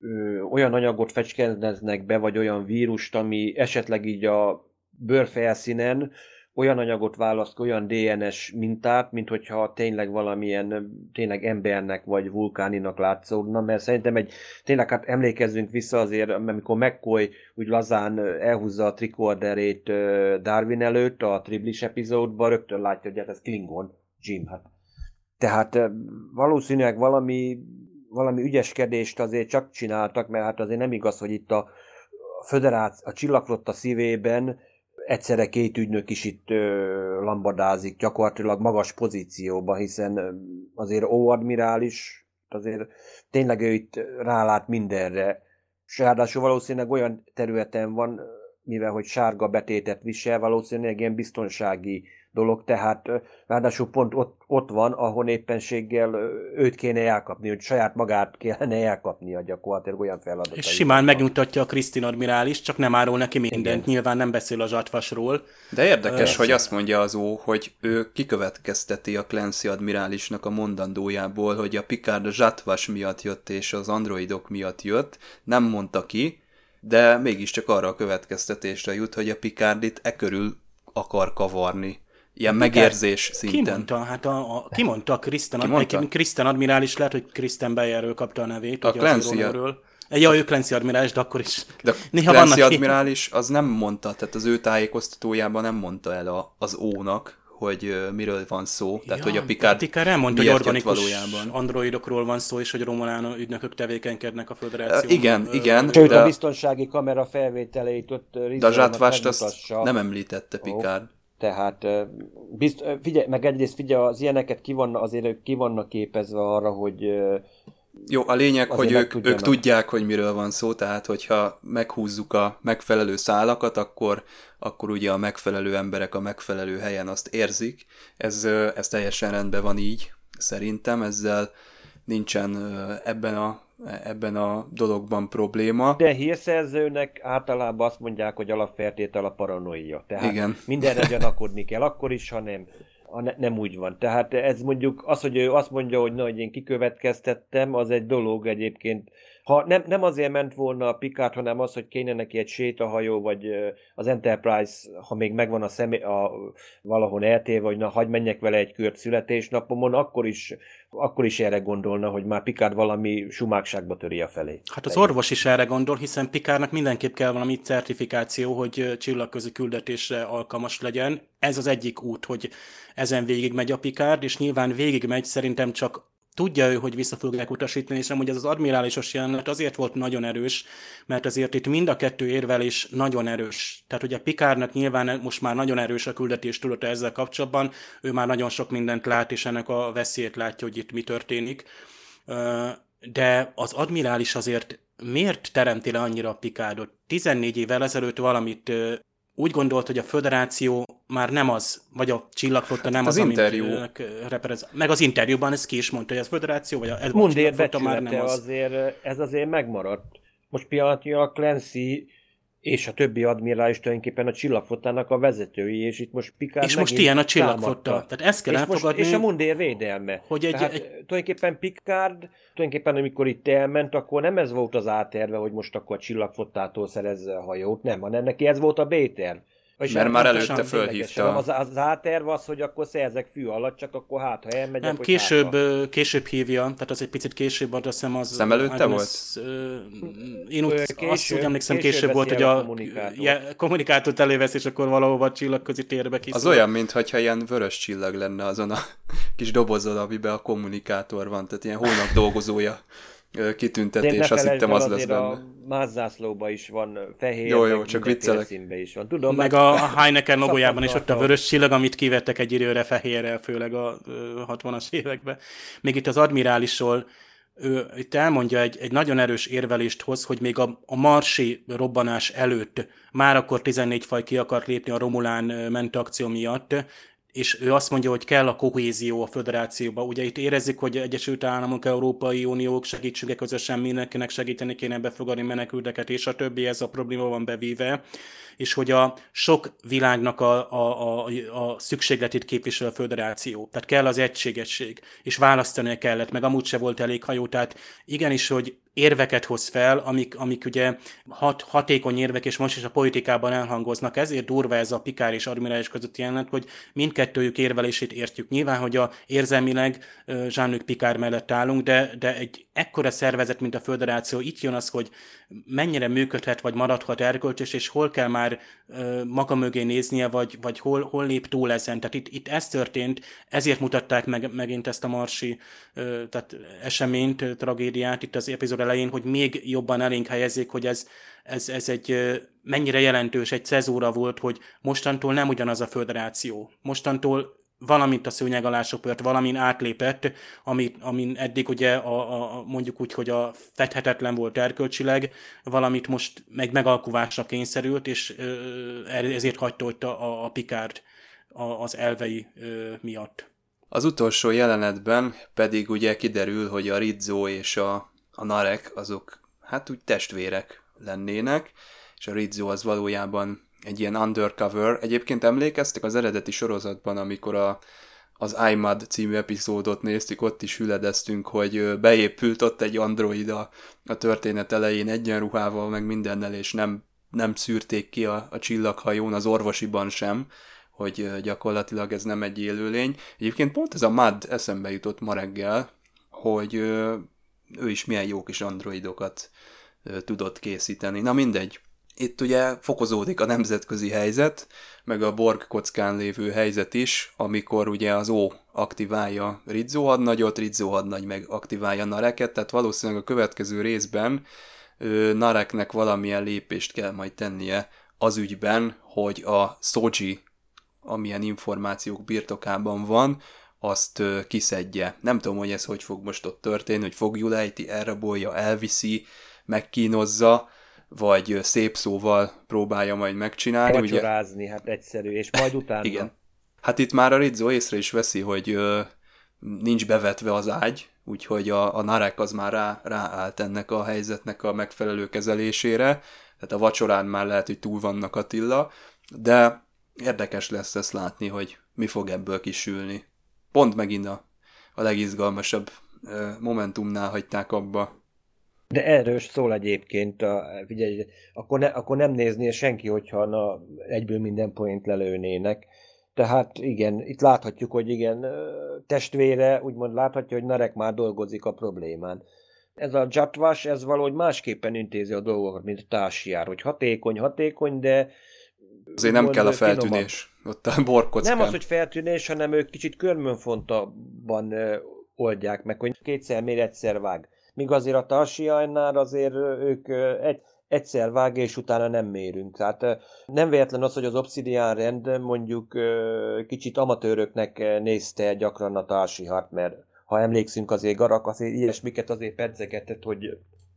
ö, olyan anyagot fecskendeznek be, vagy olyan vírust, ami esetleg így a bőrfelszínen olyan anyagot választ, olyan D N S mintát, mint hogyha tényleg valamilyen tényleg embernek vagy vulkáninak látszódna, mert szerintem egy, tényleg hát emlékezzünk vissza azért, amikor McCoy úgy lazán elhúzza a tricorderét Darwin előtt a Triblis epizódban, rögtön látja, hogy hát ez Klingon, Jim. Hát. Tehát valószínűleg valami, valami ügyeskedést azért csak csináltak, mert hát azért nem igaz, hogy itt a föderáció, a csillagflotta szívében egyszerre két ügynök is itt ö, lambadázik, gyakorlatilag magas pozícióban, hiszen azért óadmirális, azért tényleg ő itt rálát mindenre. És ráadásul valószínűleg olyan területen van, mivel hogy sárga betétet visel, valószínűleg ilyen biztonsági dolog, tehát ráadásul pont ott, ott van, ahol éppenséggel őt kéne elkapni, hogy saját magát kellene elkapnia gyakorlatilag olyan feladatai. És simán megnyugtatja a Krisztin admirális, csak nem árul neki mindent, nyilván nem beszél a Zhat Vashról. De érdekes, Ö, hogy azt mondja az Ó, hogy ő kikövetkezteti a Clancy admirálisnak a mondandójából, hogy a Picard a Zhat Vash miatt jött és az androidok miatt jött, nem mondta ki, de mégiscsak arra a következtetésre jut, hogy a Picard itt e körül akar kavarni. Ilyen megérzés szinten. Ki mondta? Hát a, a, ki mondta? Kristen admirális, lehet, hogy Kristen Beyerről kapta a nevét. A Clancy. Ja, ő Clancy admirális, de akkor is. De néha Clancy admirális az nem mondta, tehát az ő tájékoztatójában nem mondta el a, az Ó-nak, hogy uh, miről van szó. Tehát, ja, hogy a Picard, Picard elmondta, hogy organikus androidokról van szó, és hogy Romulán ügynökök tevékenykednek a föderációban. Igen, ö, igen. Sőt, a biztonsági kamera felvételeit ott Rizzo-nak megmutassa. De Zsátvast azt nem említette Picard. Tehát bizt, figyelj, meg egyrészt figyelj, az ilyeneket ki vannak, azért ők ki vannak képezve arra, hogy... Jó, a lényeg, hogy ők, ők tudják, hogy miről van szó, tehát hogyha meghúzzuk a megfelelő szálakat, akkor, akkor ugye a megfelelő emberek a megfelelő helyen azt érzik. Ez, ez teljesen rendben van így, szerintem, ezzel nincsen ebben a... ebben a dologban probléma. De hírszerzőnek általában azt mondják, hogy alapfeltétel a paranoia. Tehát igen. Mindenre gyanakodni kell, akkor is, ha nem, ha ne, nem úgy van. Tehát ez mondjuk, az, hogy ő azt mondja, hogy na, hogy én kikövetkeztettem, az egy dolog egyébként. Ha nem, nem azért ment volna a Picard, hanem az, hogy kéne neki egy sétahajó, vagy az Enterprise, ha még megvan a személy, a, valahol eltéve, hogy na, hagyj menjek vele egy kört születésnapomon, akkor is akkor is erre gondolna, hogy már Picard valami sumákságba töri a felé. Hát az orvos is erre gondol, hiszen Picardnak mindenképp kell valami certifikáció, hogy csillagközi küldetésre alkalmas legyen. Ez az egyik út, hogy ezen végig megy a Picard, és nyilván végig megy, szerintem csak tudja ő, hogy vissza fogják utasítani, és amúgy ez az admirálisos jelenet azért volt nagyon erős, mert azért itt mind a kettő érvelés nagyon erős. Tehát ugye Picardnak nyilván most már nagyon erős a küldetés tudata ezzel kapcsolatban, ő már nagyon sok mindent lát, és ennek a veszélyét látja, hogy itt mi történik. De az admirális azért miért teremti le annyira a Picardot? tizennégy évvel ezelőtt valamit úgy gondolt, hogy a Föderáció már nem az, vagy a csillagflotta nem az, az, amit reprezentál. Meg az interjúban ez ki is mondta, hogy a Föderáció, vagy a, ez a csillagflotta már nem az. Azért, ez azért megmaradt. Most pillanatnyilag a Clancy és a többi admirális tulajdonképpen a csillagflottának a vezetői, és itt most Picard és most ilyen a csillagflotta. Tehát ezt kell és elfogadni. Most, és a mundér védelme. Hogy egy, Tehát egy... tulajdonképpen Picard, tulajdonképpen amikor itt elment, akkor nem ez volt az A-terve, hogy most akkor a csillagflottától szerezze a hajót, nem, hanem neki ez volt a B-terv. Mert nem, már előtte fölhívta. Az, az A-terv az, hogy akkor szerzek fű alatt, csak akkor hát, ha elmegyek, nem, hogy később, hátra. Később hívja, tehát az egy picit később, azt hiszem az... Szem előtte volt? Az, én úgy, később, azt úgy emlékszem, később, később volt, hogy a, a kommunikátort, ja, kommunikátort elővesz, és akkor valahova a csillagközi térbe kiszol. Az olyan, mintha ilyen vörös csillag lenne azon a kis dobozon, amiben a kommunikátor van, tehát ilyen hónap dolgozója. kitüntetés, azt hittem az lesz benne. A mázzászlóban is van fehér, jó, jó, csak viccelek. Színben is van. Tudom, meg a, a Heineken logójában is ott a vörös csillag, amit kivettek egy időre fehérrel, főleg a hatvanas években. Még itt az admirálisról ő itt elmondja, egy, egy nagyon erős érvelést hoz, hogy még a, a marsi robbanás előtt már akkor tizennégy faj ki akart lépni a Romulán ment akció miatt, és ő azt mondja, hogy kell a kohézió a föderációba. Ugye itt érezzük, hogy Egyesült Államok, Európai Uniók segítsége közösen mindenkinek segíteni kéne befogadni menekülteket, és a többi, ez a probléma van bevíve, és hogy a sok világnak a, a, a, a szükségletét képvisel a föderáció. Tehát kell az egységesség, és választani kellett, meg amúgy se volt elég hajó, tehát igenis, hogy érveket hoz fel, amik, amik ugye hat, hatékony érvek, és most is a politikában elhangoznak. Ezért durva ez a Picard és admirális közötti jelenet, hogy mindkettőjük érvelését értjük. Nyilván, hogy a érzelmileg Jean-Luc Picard mellett állunk, de, de egy ekkora szervezet, mint a Föderáció, itt jön az, hogy mennyire működhet, vagy maradhat erkölcsös, és hol kell már ö, maga mögé néznie, vagy, vagy hol, hol lép túl ezen. Tehát itt, itt ez történt, ezért mutatták meg, megint ezt a marsi ö, tehát eseményt, ö, tragédiát itt az epizód elején, hogy még jobban elénk helyezzék, hogy ez, ez, ez egy ö, mennyire jelentős, egy cezúra volt, hogy mostantól nem ugyanaz a Föderáció. Mostantól valamint a szőnyeg alá söpört, valamin átlépett, ami, amin eddig ugye a, a, mondjuk úgy, hogy a fedhetetlen volt erkölcsileg, valamit most meg megalkuvásra kényszerült, és ezért hagyta ott a, a Picard az elvei miatt. Az utolsó jelenetben pedig ugye kiderül, hogy a Rizzo és a, a Narek azok hát úgy testvérek lennének, és a Rizzo az valójában egy ilyen undercover. Egyébként emlékeztek az eredeti sorozatban, amikor a, az iMud című epizódot néztük, ott is hüledeztünk, hogy beépült ott egy androida a történet elején egyenruhával, meg mindennel, és nem, nem szűrték ki a, a csillaghajón, az orvosiban sem, hogy gyakorlatilag ez nem egy élőlény. Egyébként pont ez a Mud eszembe jutott ma reggel, hogy ő is milyen jó kis androidokat tudott készíteni. Na mindegy. Itt ugye fokozódik a nemzetközi helyzet, meg a Borg kockán lévő helyzet is, amikor ugye az O aktiválja Rizzo hadnagyot, Rizzo hadnagy meg aktiválja Nareket, tehát valószínűleg a következő részben ő, Nareknek valamilyen lépést kell majd tennie az ügyben, hogy a Soji, amilyen információk birtokában van, azt kiszedje. Nem tudom, hogy ez hogy fog most ott történni, hogy fogjul ejti, elrabolja, elviszi, megkínozza, vagy szép szóval próbálja majd megcsinálni. Vacsorázni, ugye... hát egyszerű, és majd utána. Igen. Hát itt már a Rizzo észre is veszi, hogy ö, nincs bevetve az ágy, úgyhogy a, a Narek az már rá, ráállt ennek a helyzetnek a megfelelő kezelésére, tehát a vacsorán már lehet, hogy túl vannak Attila, de érdekes lesz ezt látni, hogy mi fog ebből kisülni. Pont megint a, a legizgalmasabb ö, momentumnál hagyták abba. De erről szól egyébként, a, figyelj, akkor, ne, akkor nem nézné senki, hogyha na, egyből minden point lelőnének. Tehát igen, itt láthatjuk, hogy igen, testvére, úgymond láthatja, hogy Narek már dolgozik a problémán. Ez a Zhat Vash, ez valahogy másképpen intézi a dolgokat, mint Tal Shiar, hogy hatékony, hatékony, de... Azért nem kell a feltűnés, finoman. Ott a borkockán. Nem az, hogy feltűnés, hanem ők kicsit körmönfontabban oldják meg, hogy kétszer mér, egyszer vág. Míg azért a Tal Shiarnál azért ők egy... egyszer vág, és utána nem mérünk. Tehát nem véletlen az, hogy az Obsidian rend mondjuk kicsit amatőröknek nézte gyakran a Tal Shiart, mert ha emlékszünk, azért Garak azért ilyesmiket azért pedzegetett, hogy...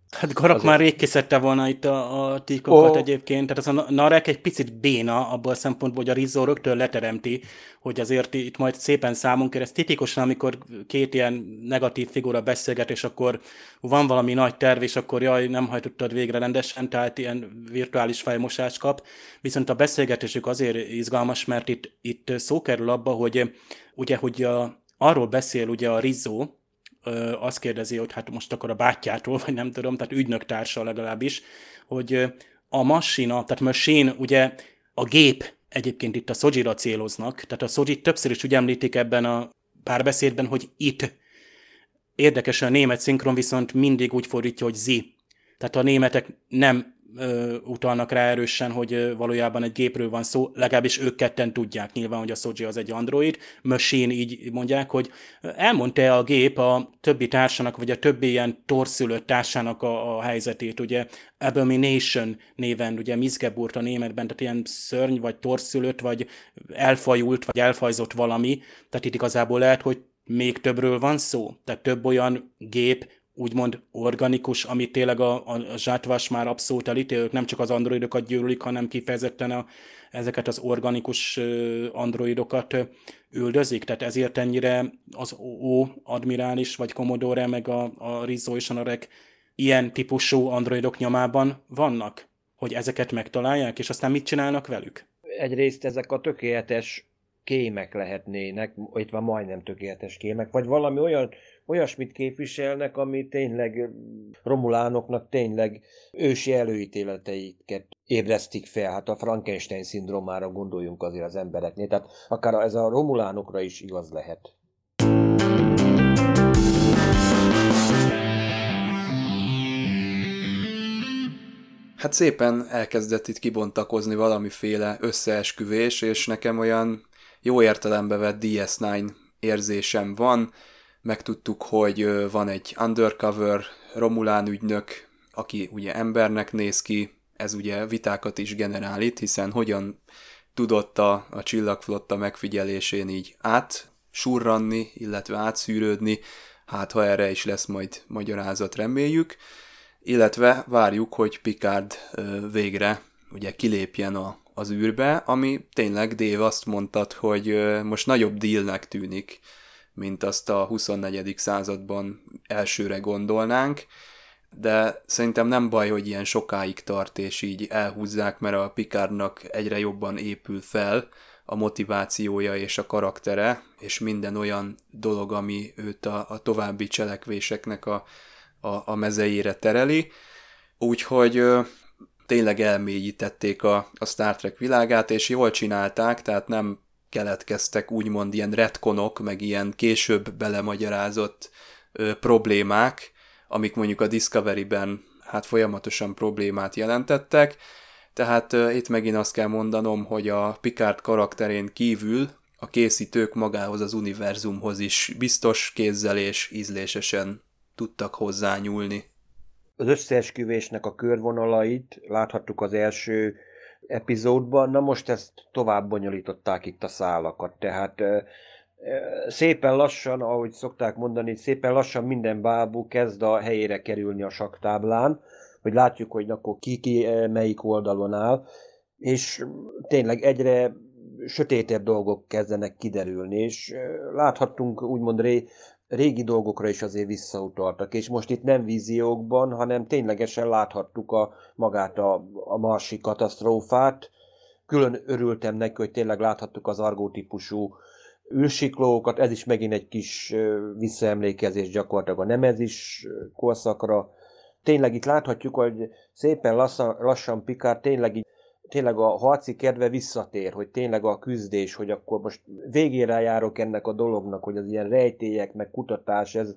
Hát Garak azért... már rég készette volna itt a, a tíkokat oh. egyébként, tehát az a Narek egy picit béna abban a szempontból, hogy a Rizzo rögtön leteremti, hogy azért itt majd szépen számunk ér. Ez titikosan, amikor két ilyen negatív figura beszélget, és akkor van valami nagy terv, és akkor jaj, nem hajtottad végre rendesen, tehát ilyen virtuális fejmosást kap. Viszont a beszélgetésük azért izgalmas, mert itt, itt szó kerül abba, hogy ugye, hogy a, arról beszél ugye a Rizzo, azt kérdezi, hogy hát most akkor a bátyjától, vagy nem tudom, tehát ügynöktársa legalábbis, hogy a masina, tehát machine, ugye a gép, egyébként itt a Sojira céloznak, tehát a Soji többször is úgy említik ebben a párbeszédben, hogy it. Érdekesen a német szinkron viszont mindig úgy fordítja, hogy zi. Tehát a németek nem ö, utalnak rá erősen, hogy ö, valójában egy gépről van szó, legalábbis ők ketten tudják nyilván, hogy a Soji az egy android, machine így mondják, hogy elmondta a gép a többi társának, vagy a többi ilyen torszülött társának a, a helyzetét, ugye Abomination néven, ugye Missgeburt a németben, tehát ilyen szörny, vagy torszülött, vagy elfajult, vagy elfajzott valami, tehát itt igazából lehet, hogy még többről van szó, tehát több olyan gép, úgymond organikus, amit tényleg a, a Zhat Vash már abszolút elítél, ők nem csak az androidokat gyűlölik, hanem kifejezetten a, ezeket az organikus androidokat üldözik. Tehát ezért ennyire az o o admirális, vagy Commodore, meg a, a Rizzo és a Narek ilyen típusú androidok nyomában vannak, hogy ezeket megtalálják, és aztán mit csinálnak velük? Egyrészt ezek a tökéletes kémek lehetnének, itt van majdnem tökéletes kémek, vagy valami olyan olyasmit képviselnek, ami tényleg romulánoknak tényleg ősi előítéleteiket ébresztik fel. Hát a Frankenstein szindrómára gondoljunk azért az embereknél. Tehát akár ez a romulánokra is igaz lehet. Hát szépen elkezdett itt kibontakozni valamiféle összeesküvés, és nekem olyan jó értelembe vett dé es kilenc érzésem van. Megtudtuk, hogy van egy undercover Romulán ügynök, aki ugye embernek néz ki, ez ugye vitákat is generál itt, hiszen hogyan tudott a, a csillagflotta megfigyelésén így átsurranni, illetve átszűrődni, hát ha erre is lesz majd magyarázat, reméljük, illetve várjuk, hogy Picard végre ugye kilépjen a, az űrbe, ami tényleg Dave azt mondtad, hogy most nagyobb dealnek tűnik, mint azt a huszonnegyedik században elsőre gondolnánk, de szerintem nem baj, hogy ilyen sokáig tart, és így elhúzzák, mert a Picardnak egyre jobban épül fel a motivációja és a karaktere, és minden olyan dolog, ami őt a, a további cselekvéseknek a, a, a mezejére tereli. Úgyhogy ö, tényleg elmélyítették a, a Star Trek világát, és jól csinálták, tehát nem keletkeztek úgymond ilyen retkonok, meg ilyen később belemagyarázott ö, problémák, amik mondjuk a Discovery-ben hát folyamatosan problémát jelentettek. Tehát ö, itt megint azt kell mondanom, hogy a Picard karakterén kívül a készítők magához az univerzumhoz is biztos kézzel és ízlésesen tudtak hozzányúlni. Az összeesküvésnek a körvonalait láthattuk az első epizódban, na most ezt tovább bonyolították itt a szálakat, tehát e, e, szépen lassan, ahogy szokták mondani, szépen lassan minden bábú kezd a helyére kerülni a sakktáblán, hogy látjuk, hogy akkor ki, ki melyik oldalon áll, és tényleg egyre sötétebb dolgok kezdenek kiderülni, és láthattunk úgymond ré, régi dolgokra is azért visszautaltak, és most itt nem víziókban, hanem ténylegesen láthattuk a, magát a, a marsi katasztrófát. Külön örültem neki, hogy tényleg láthattuk az Argo típusú űrsiklókat, ez is megint egy kis visszaemlékezés gyakorlatilag a Nemezis korszakra. Tényleg itt láthatjuk, hogy szépen lassan, lassan Picard tényleg így tényleg a harci kedve visszatér, hogy tényleg a küzdés, hogy akkor most végére járok ennek a dolognak, hogy az ilyen rejtélyek, meg kutatás, ez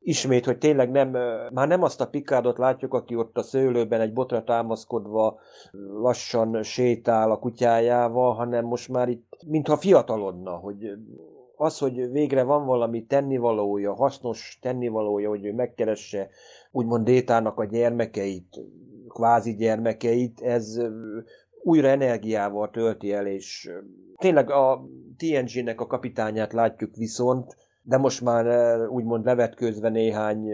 ismét, hogy tényleg nem, már nem azt a Picardot látjuk, aki ott a szőlőben egy botra támaszkodva lassan sétál a kutyájával, hanem most már itt, mintha fiatalodna, hogy az, hogy végre van valami tennivalója, hasznos tennivalója, hogy ő megkeresse úgymond Détának a gyermekeit, kvázi gyermekeit, ez újra energiával tölti el, és tényleg a té en gének a kapitányát látjuk viszont, de most már úgymond levetkőzve néhány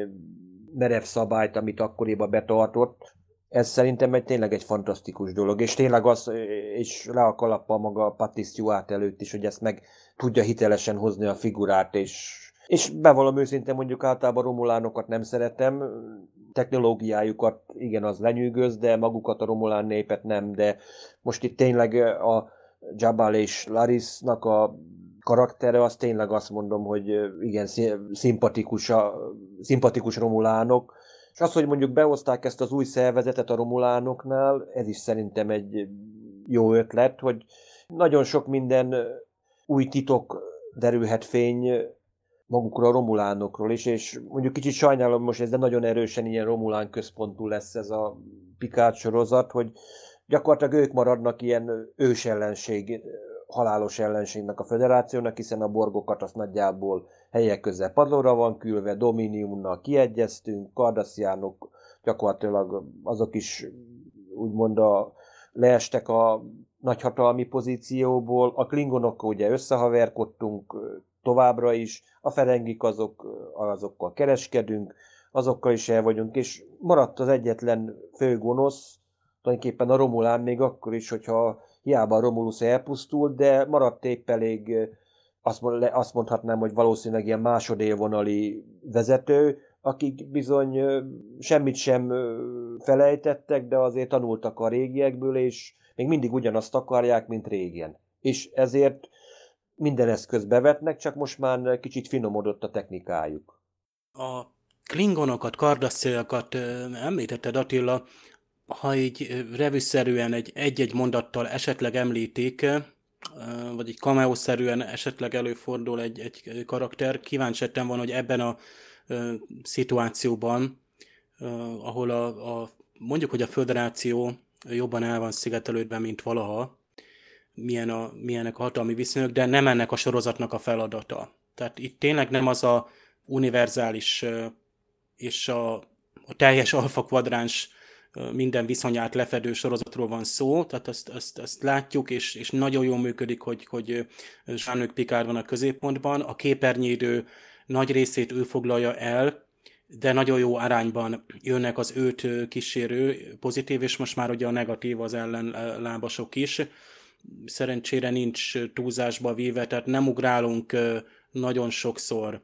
merev szabályt, amit akkoriban betartott. Ez szerintem egy, tényleg egy fantasztikus dolog, és tényleg az, és le a kalappal maga a Patrick Stewart előtt is, hogy ezt meg tudja hitelesen hozni a figurát, és, és bevallom őszintén, mondjuk általában romulánokat nem szeretem, technológiájukat igen, az lenyűgöz, de magukat a romulán népet nem, de most itt tényleg a Jabal és Larisnak a karaktere, az tényleg azt mondom, hogy igen, szimpatikus, a, szimpatikus romulánok, és az, hogy mondjuk behozták ezt az új szervezetet a romulánoknál, ez is szerintem egy jó ötlet, hogy nagyon sok minden új titok derülhet fény magukról a romulánokról is, és mondjuk kicsit sajnálom most ez, de nagyon erősen ilyen romulán központú lesz ez a Picard sorozat, hogy gyakorlatilag ők maradnak ilyen ős ellenség, halálos ellenségnek a federációnak, hiszen a borgokat azt nagyjából helyek közel padlóra van külve, Dominiumnal kiegyeztünk, kardasziánok gyakorlatilag azok is úgymond a, leestek a nagyhatalmi pozícióból, a klingonokkal ugye összehaverkodtunk továbbra is, a ferengik azok, azokkal kereskedünk, azokkal is el vagyunk, és maradt az egyetlen fő gonosz, tulajdonképpen a Romulán még akkor is, hogyha hiába a Romulus elpusztult, de maradt épp elég, azt mondhatnám, hogy valószínűleg ilyen másodélvonali vezető, akik bizony semmit sem felejtettek, de azért tanultak a régiekből, és még mindig ugyanazt akarják, mint régen. És ezért minden eszközt bevetnek, csak most már kicsit finomodott a technikájuk. A klingonokat, kardassziakat említetted, Attila, ha így revűszerűen egy-egy mondattal esetleg említik, vagy egy kameószerűen esetleg előfordul egy, egy karakter, kíváncsi lettem volna, hogy ebben a szituációban, ahol a, a, mondjuk, hogy a föderáció jobban el van szigetelődve, mint valaha, milyen a, milyenek a hatalmi viszonyok, de nem ennek a sorozatnak a feladata. Tehát itt tényleg nem az a univerzális és a, a teljes alfa kvadráns minden viszonyát lefedő sorozatról van szó, tehát azt, azt, azt látjuk, és, és nagyon jól működik, hogy, hogy Jean-Luc Picard van a középpontban, a képernyőidő nagy részét ő foglalja el, de nagyon jó arányban jönnek az őt kísérő pozitív, és most már ugye a negatív az ellenlábasok is. Szerencsére nincs túlzásba véve, tehát nem ugrálunk nagyon sokszor,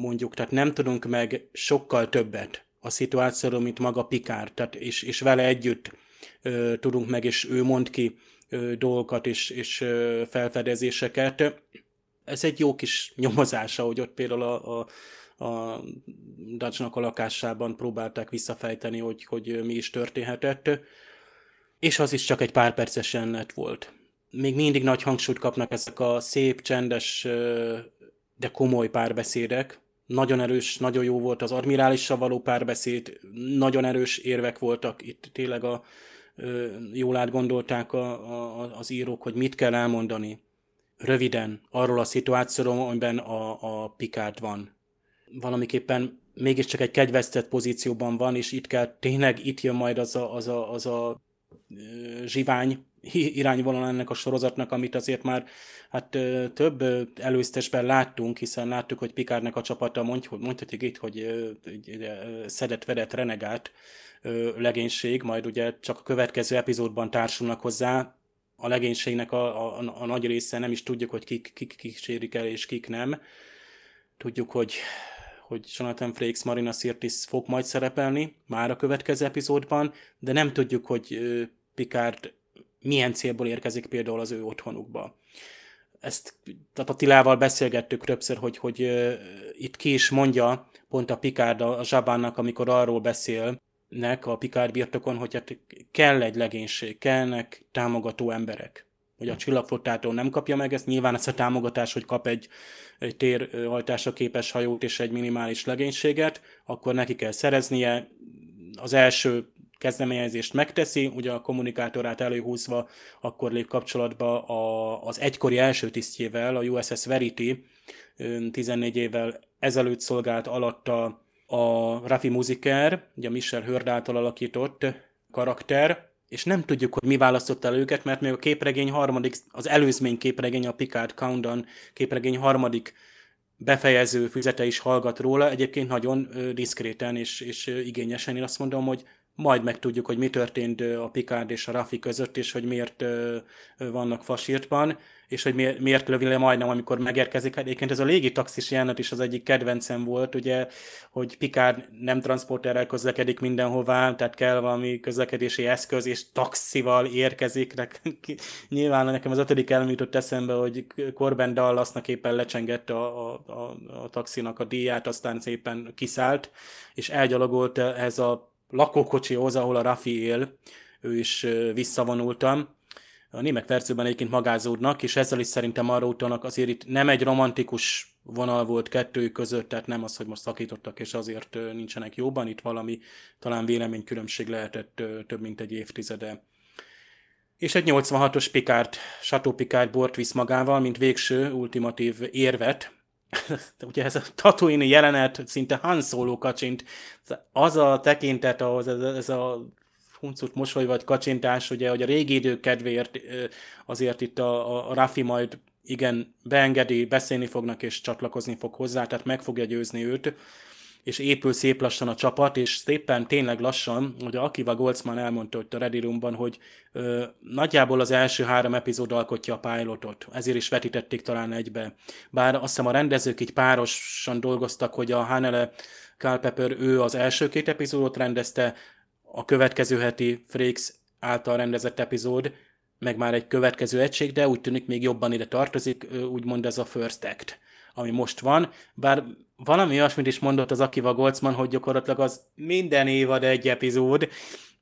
mondjuk, tehát nem tudunk meg sokkal többet a szituációról, mint maga Picard, tehát és, és vele együtt ö, tudunk meg, és ő mond ki ö, dolgokat és, és ö, felfedezéseket. Ez egy jó kis nyomozása, hogy ott például a, a, a Dahjnak a lakásában próbálták visszafejteni, hogy, hogy mi is történhetett, és az is csak egy pár perces jelenet volt. Még mindig nagy hangsúlyt kapnak ezek a szép, csendes, ö, de komoly párbeszédek. Nagyon erős, nagyon jó volt az admirálissal való párbeszéd, nagyon erős érvek voltak, itt tényleg a, jól átgondolták a, a, az írók, hogy mit kell elmondani röviden arról a szituációról, amiben a, a Picard van. Valamiképpen mégiscsak egy kegyvesztett pozícióban van, és itt kell, tényleg itt jön majd az a, az a, az a zsivány irányvonal ennek a sorozatnak, amit azért már hát, több előztesben láttunk, hiszen láttuk, hogy Picardnak a csapata mondj, mondhatjuk itt, hogy szedett-vedett renegált legénység, majd ugye csak a következő epizódban társulnak hozzá. A legénységnek a, a, a nagy része nem is tudjuk, hogy kik, kik, kik sérik el és kik nem. Tudjuk, hogy, hogy Jonathan Frakes, Marina Sirtis fog majd szerepelni már a következő epizódban, de nem tudjuk, hogy Picard milyen célból érkezik például az ő otthonukba. Ezt tehát Attilával beszélgettük többször, hogy, hogy uh, itt ki is mondja pont a Picard a Zsabánnak, amikor arról beszél, nek a Picard birtokon, hogy hát kell egy legénység, kellnek támogató emberek. Hogy a csillagflottától nem kapja meg ezt, nyilván ez a támogatás, hogy kap egy, egy térhajtásra képes hajót és egy minimális legénységet, akkor neki kell szereznie, az első kezdeményezést megteszi, ugye a kommunikátorát előhúzva, akkor lép kapcsolatba a, az egykori első tisztjével, a U S S Verity, tizennégy évvel ezelőtt szolgált alatta a Raffi Musiker, ugye a Michel Hurd által alakított karakter, és nem tudjuk, hogy mi választotta el őket, mert még a képregény harmadik, az előzmény képregény, a Picard Countdown képregény harmadik befejező füzete is hallgat róla, egyébként nagyon diszkréten és, és igényesen, én azt mondom, hogy majd megtudjuk, hogy mi történt a Picard és a Raffi között, és hogy miért vannak fasírtban, és hogy miért, miért lövi le majdnem, amikor megérkezik. Hát egyébként ez a légitaxis jelenet is az egyik kedvencem volt, ugye, hogy Picard nem transporterrel közlekedik mindenhová, tehát kell valami közlekedési eszköz, és taxival érkezik. Nyilván nekem az ötödik elem jutott eszembe, hogy Corben Dallasnak éppen lecsengette a, a, a, a taxinak a díját, aztán szépen kiszállt, és elgyalogolt ez a lakókocsihoz, ahol a Raffi él, ő is visszavonultam. A némek percőben egyébként magázódnak, és ezzel is szerintem arra utalnak, azért itt nem egy romantikus vonal volt kettőjük között, tehát nem az, hogy most szakítottak, és azért nincsenek jóban, itt valami talán véleménykülönbség lehetett több mint egy évtizede. És egy nyolcvanhatos Picard, Chateau Picard bort visz magával, mint végső, ultimatív érvet. Ugye ez a Tatooine jelenet szinte Han Solo kacsint, az a tekintet, ahhoz ez, ez a huncut mosoly vagy kacsintás, ugye, hogy a régi idők kedvéért azért itt a, a Raffi majd igen beengedi, beszélni fognak és csatlakozni fog hozzá, tehát meg fogja győzni őt, és épül szép lassan a csapat, és szépen tényleg lassan, ugye Akiva Goldsman elmondta ott a Ready Roomban, hogy ö, nagyjából az első három epizód alkotja a pilotot, ezért is vetítették talán egybe. Bár azt hiszem a rendezők így párosan dolgoztak, hogy a Hanele Culpepper ő az első két epizódot rendezte, a következő heti Frakes által rendezett epizód, meg már egy következő egység, de úgy tűnik még jobban ide tartozik, úgymond ez a first act, ami most van, bár valami olyasmit is mondott az Akiva Goldsman, hogy gyakorlatilag az minden évad egy epizód,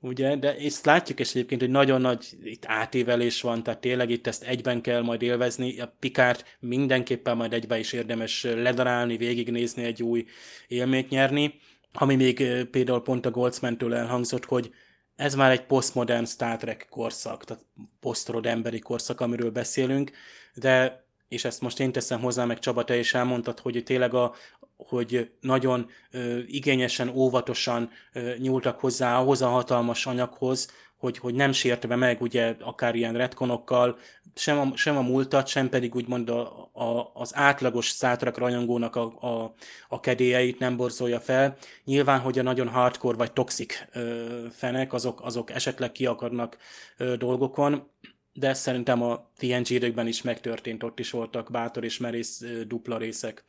ugye, de ezt látjuk, és egyébként, hogy nagyon nagy itt átívelés van, tehát tényleg itt ezt egyben kell majd élvezni, a Picard mindenképpen majd egyben is érdemes ledarálni, végignézni, egy új élményt nyerni, ami még például pont a Goldsman-től elhangzott, hogy ez már egy posztmodern Star Trek korszak, tehát posztrod emberi korszak, amiről beszélünk, de és ezt most én teszem hozzá, meg Csaba, te is elmondtad, hogy tényleg a, hogy nagyon ö, igényesen, óvatosan ö, nyúltak hozzá ahhoz a hatalmas anyaghoz, hogy, hogy nem sértve meg, ugye, akár ilyen retkonokkal, sem a, sem a múltat, sem pedig úgymond a, a, az átlagos Star Trek rajongónak a, a, a kedélyeit nem borzolja fel. Nyilván, hogy a nagyon hardcore vagy toxik ö, fenek, azok, azok esetleg kiakadnak ö, dolgokon, de ez szerintem a té en gé időkben is megtörtént, ott is voltak bátor és merész dupla részek.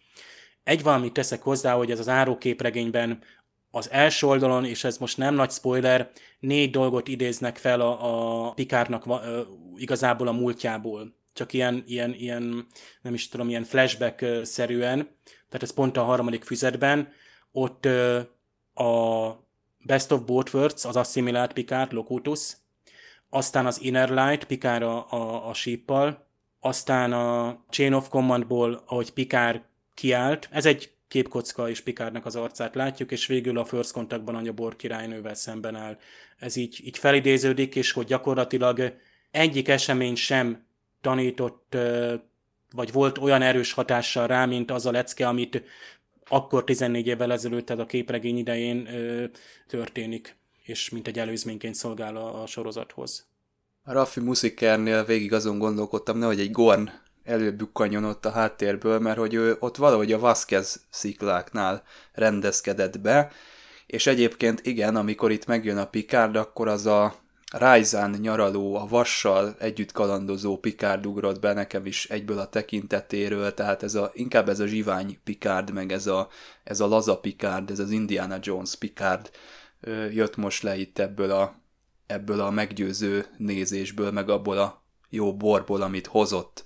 Egy valamit teszek hozzá, hogy ez az áróképregényben az első oldalon, és ez most nem nagy spoiler, négy dolgot idéznek fel a, a Picardnak e, igazából a múltjából. Csak ilyen, ilyen, ilyen, nem is tudom, ilyen flashback-szerűen, tehát ez pont a harmadik füzetben, ott e, a Best of Both Worlds, az asszimilált Picard, Locutus, aztán az Inner Light, Picard a, a, a síppal, aztán a Chain of Commandból, ahogy Picard kiállt, ez egy képkocka, és Picardnak az arcát látjuk, és végül a First Contactban anya Borg királynővel szemben áll. Ez így, így felidéződik, és hogy gyakorlatilag egyik esemény sem tanított, vagy volt olyan erős hatással rá, mint az a lecke, amit akkor tizennégy évvel ezelőtt, tehát a képregény idején történik, és mint egy előzményként szolgál a, a sorozathoz. A Raffi Musikernél végig azon gondolkodtam, nehogy egy Gorn előbukkanjon ott a háttérből, mert hogy ő ott valahogy a Vasquez szikláknál rendezkedett be, és egyébként igen, amikor itt megjön a Picard, akkor az a Ryzán nyaraló, a vassal együtt kalandozó Picard ugrott be nekem is egyből a tekintetéről, tehát ez a, inkább ez a zsivány Picard, meg ez a, ez a laza Picard, ez az Indiana Jones Picard jött most le itt ebből a, ebből a meggyőző nézésből, meg abból a jó borból, amit hozott.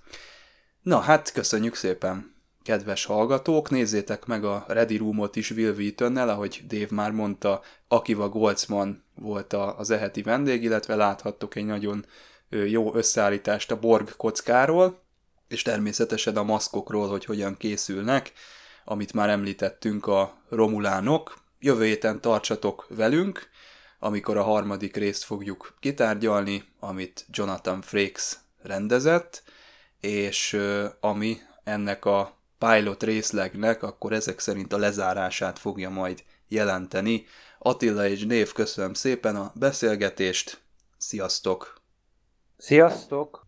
Na, hát köszönjük szépen. kedves hallgatók, nézzétek meg a Ready Roomot is Will Wheatonnel, ahogy Dave már mondta, Akiva Goldsman volt az eheti vendég, illetve láthattok egy nagyon jó összeállítást a Borg kockáról, és természetesen a maszkokról, hogy hogyan készülnek, amit már említettünk, a romulánok. Jövő héten tartsatok velünk, amikor a harmadik részt fogjuk kitárgyalni, amit Jonathan Frakes rendezett, és ami ennek a pilot részlegnek akkor ezek szerint a lezárását fogja majd jelenteni. Attila és Dév, köszönöm szépen a beszélgetést, sziasztok! Sziasztok!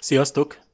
Sziasztok!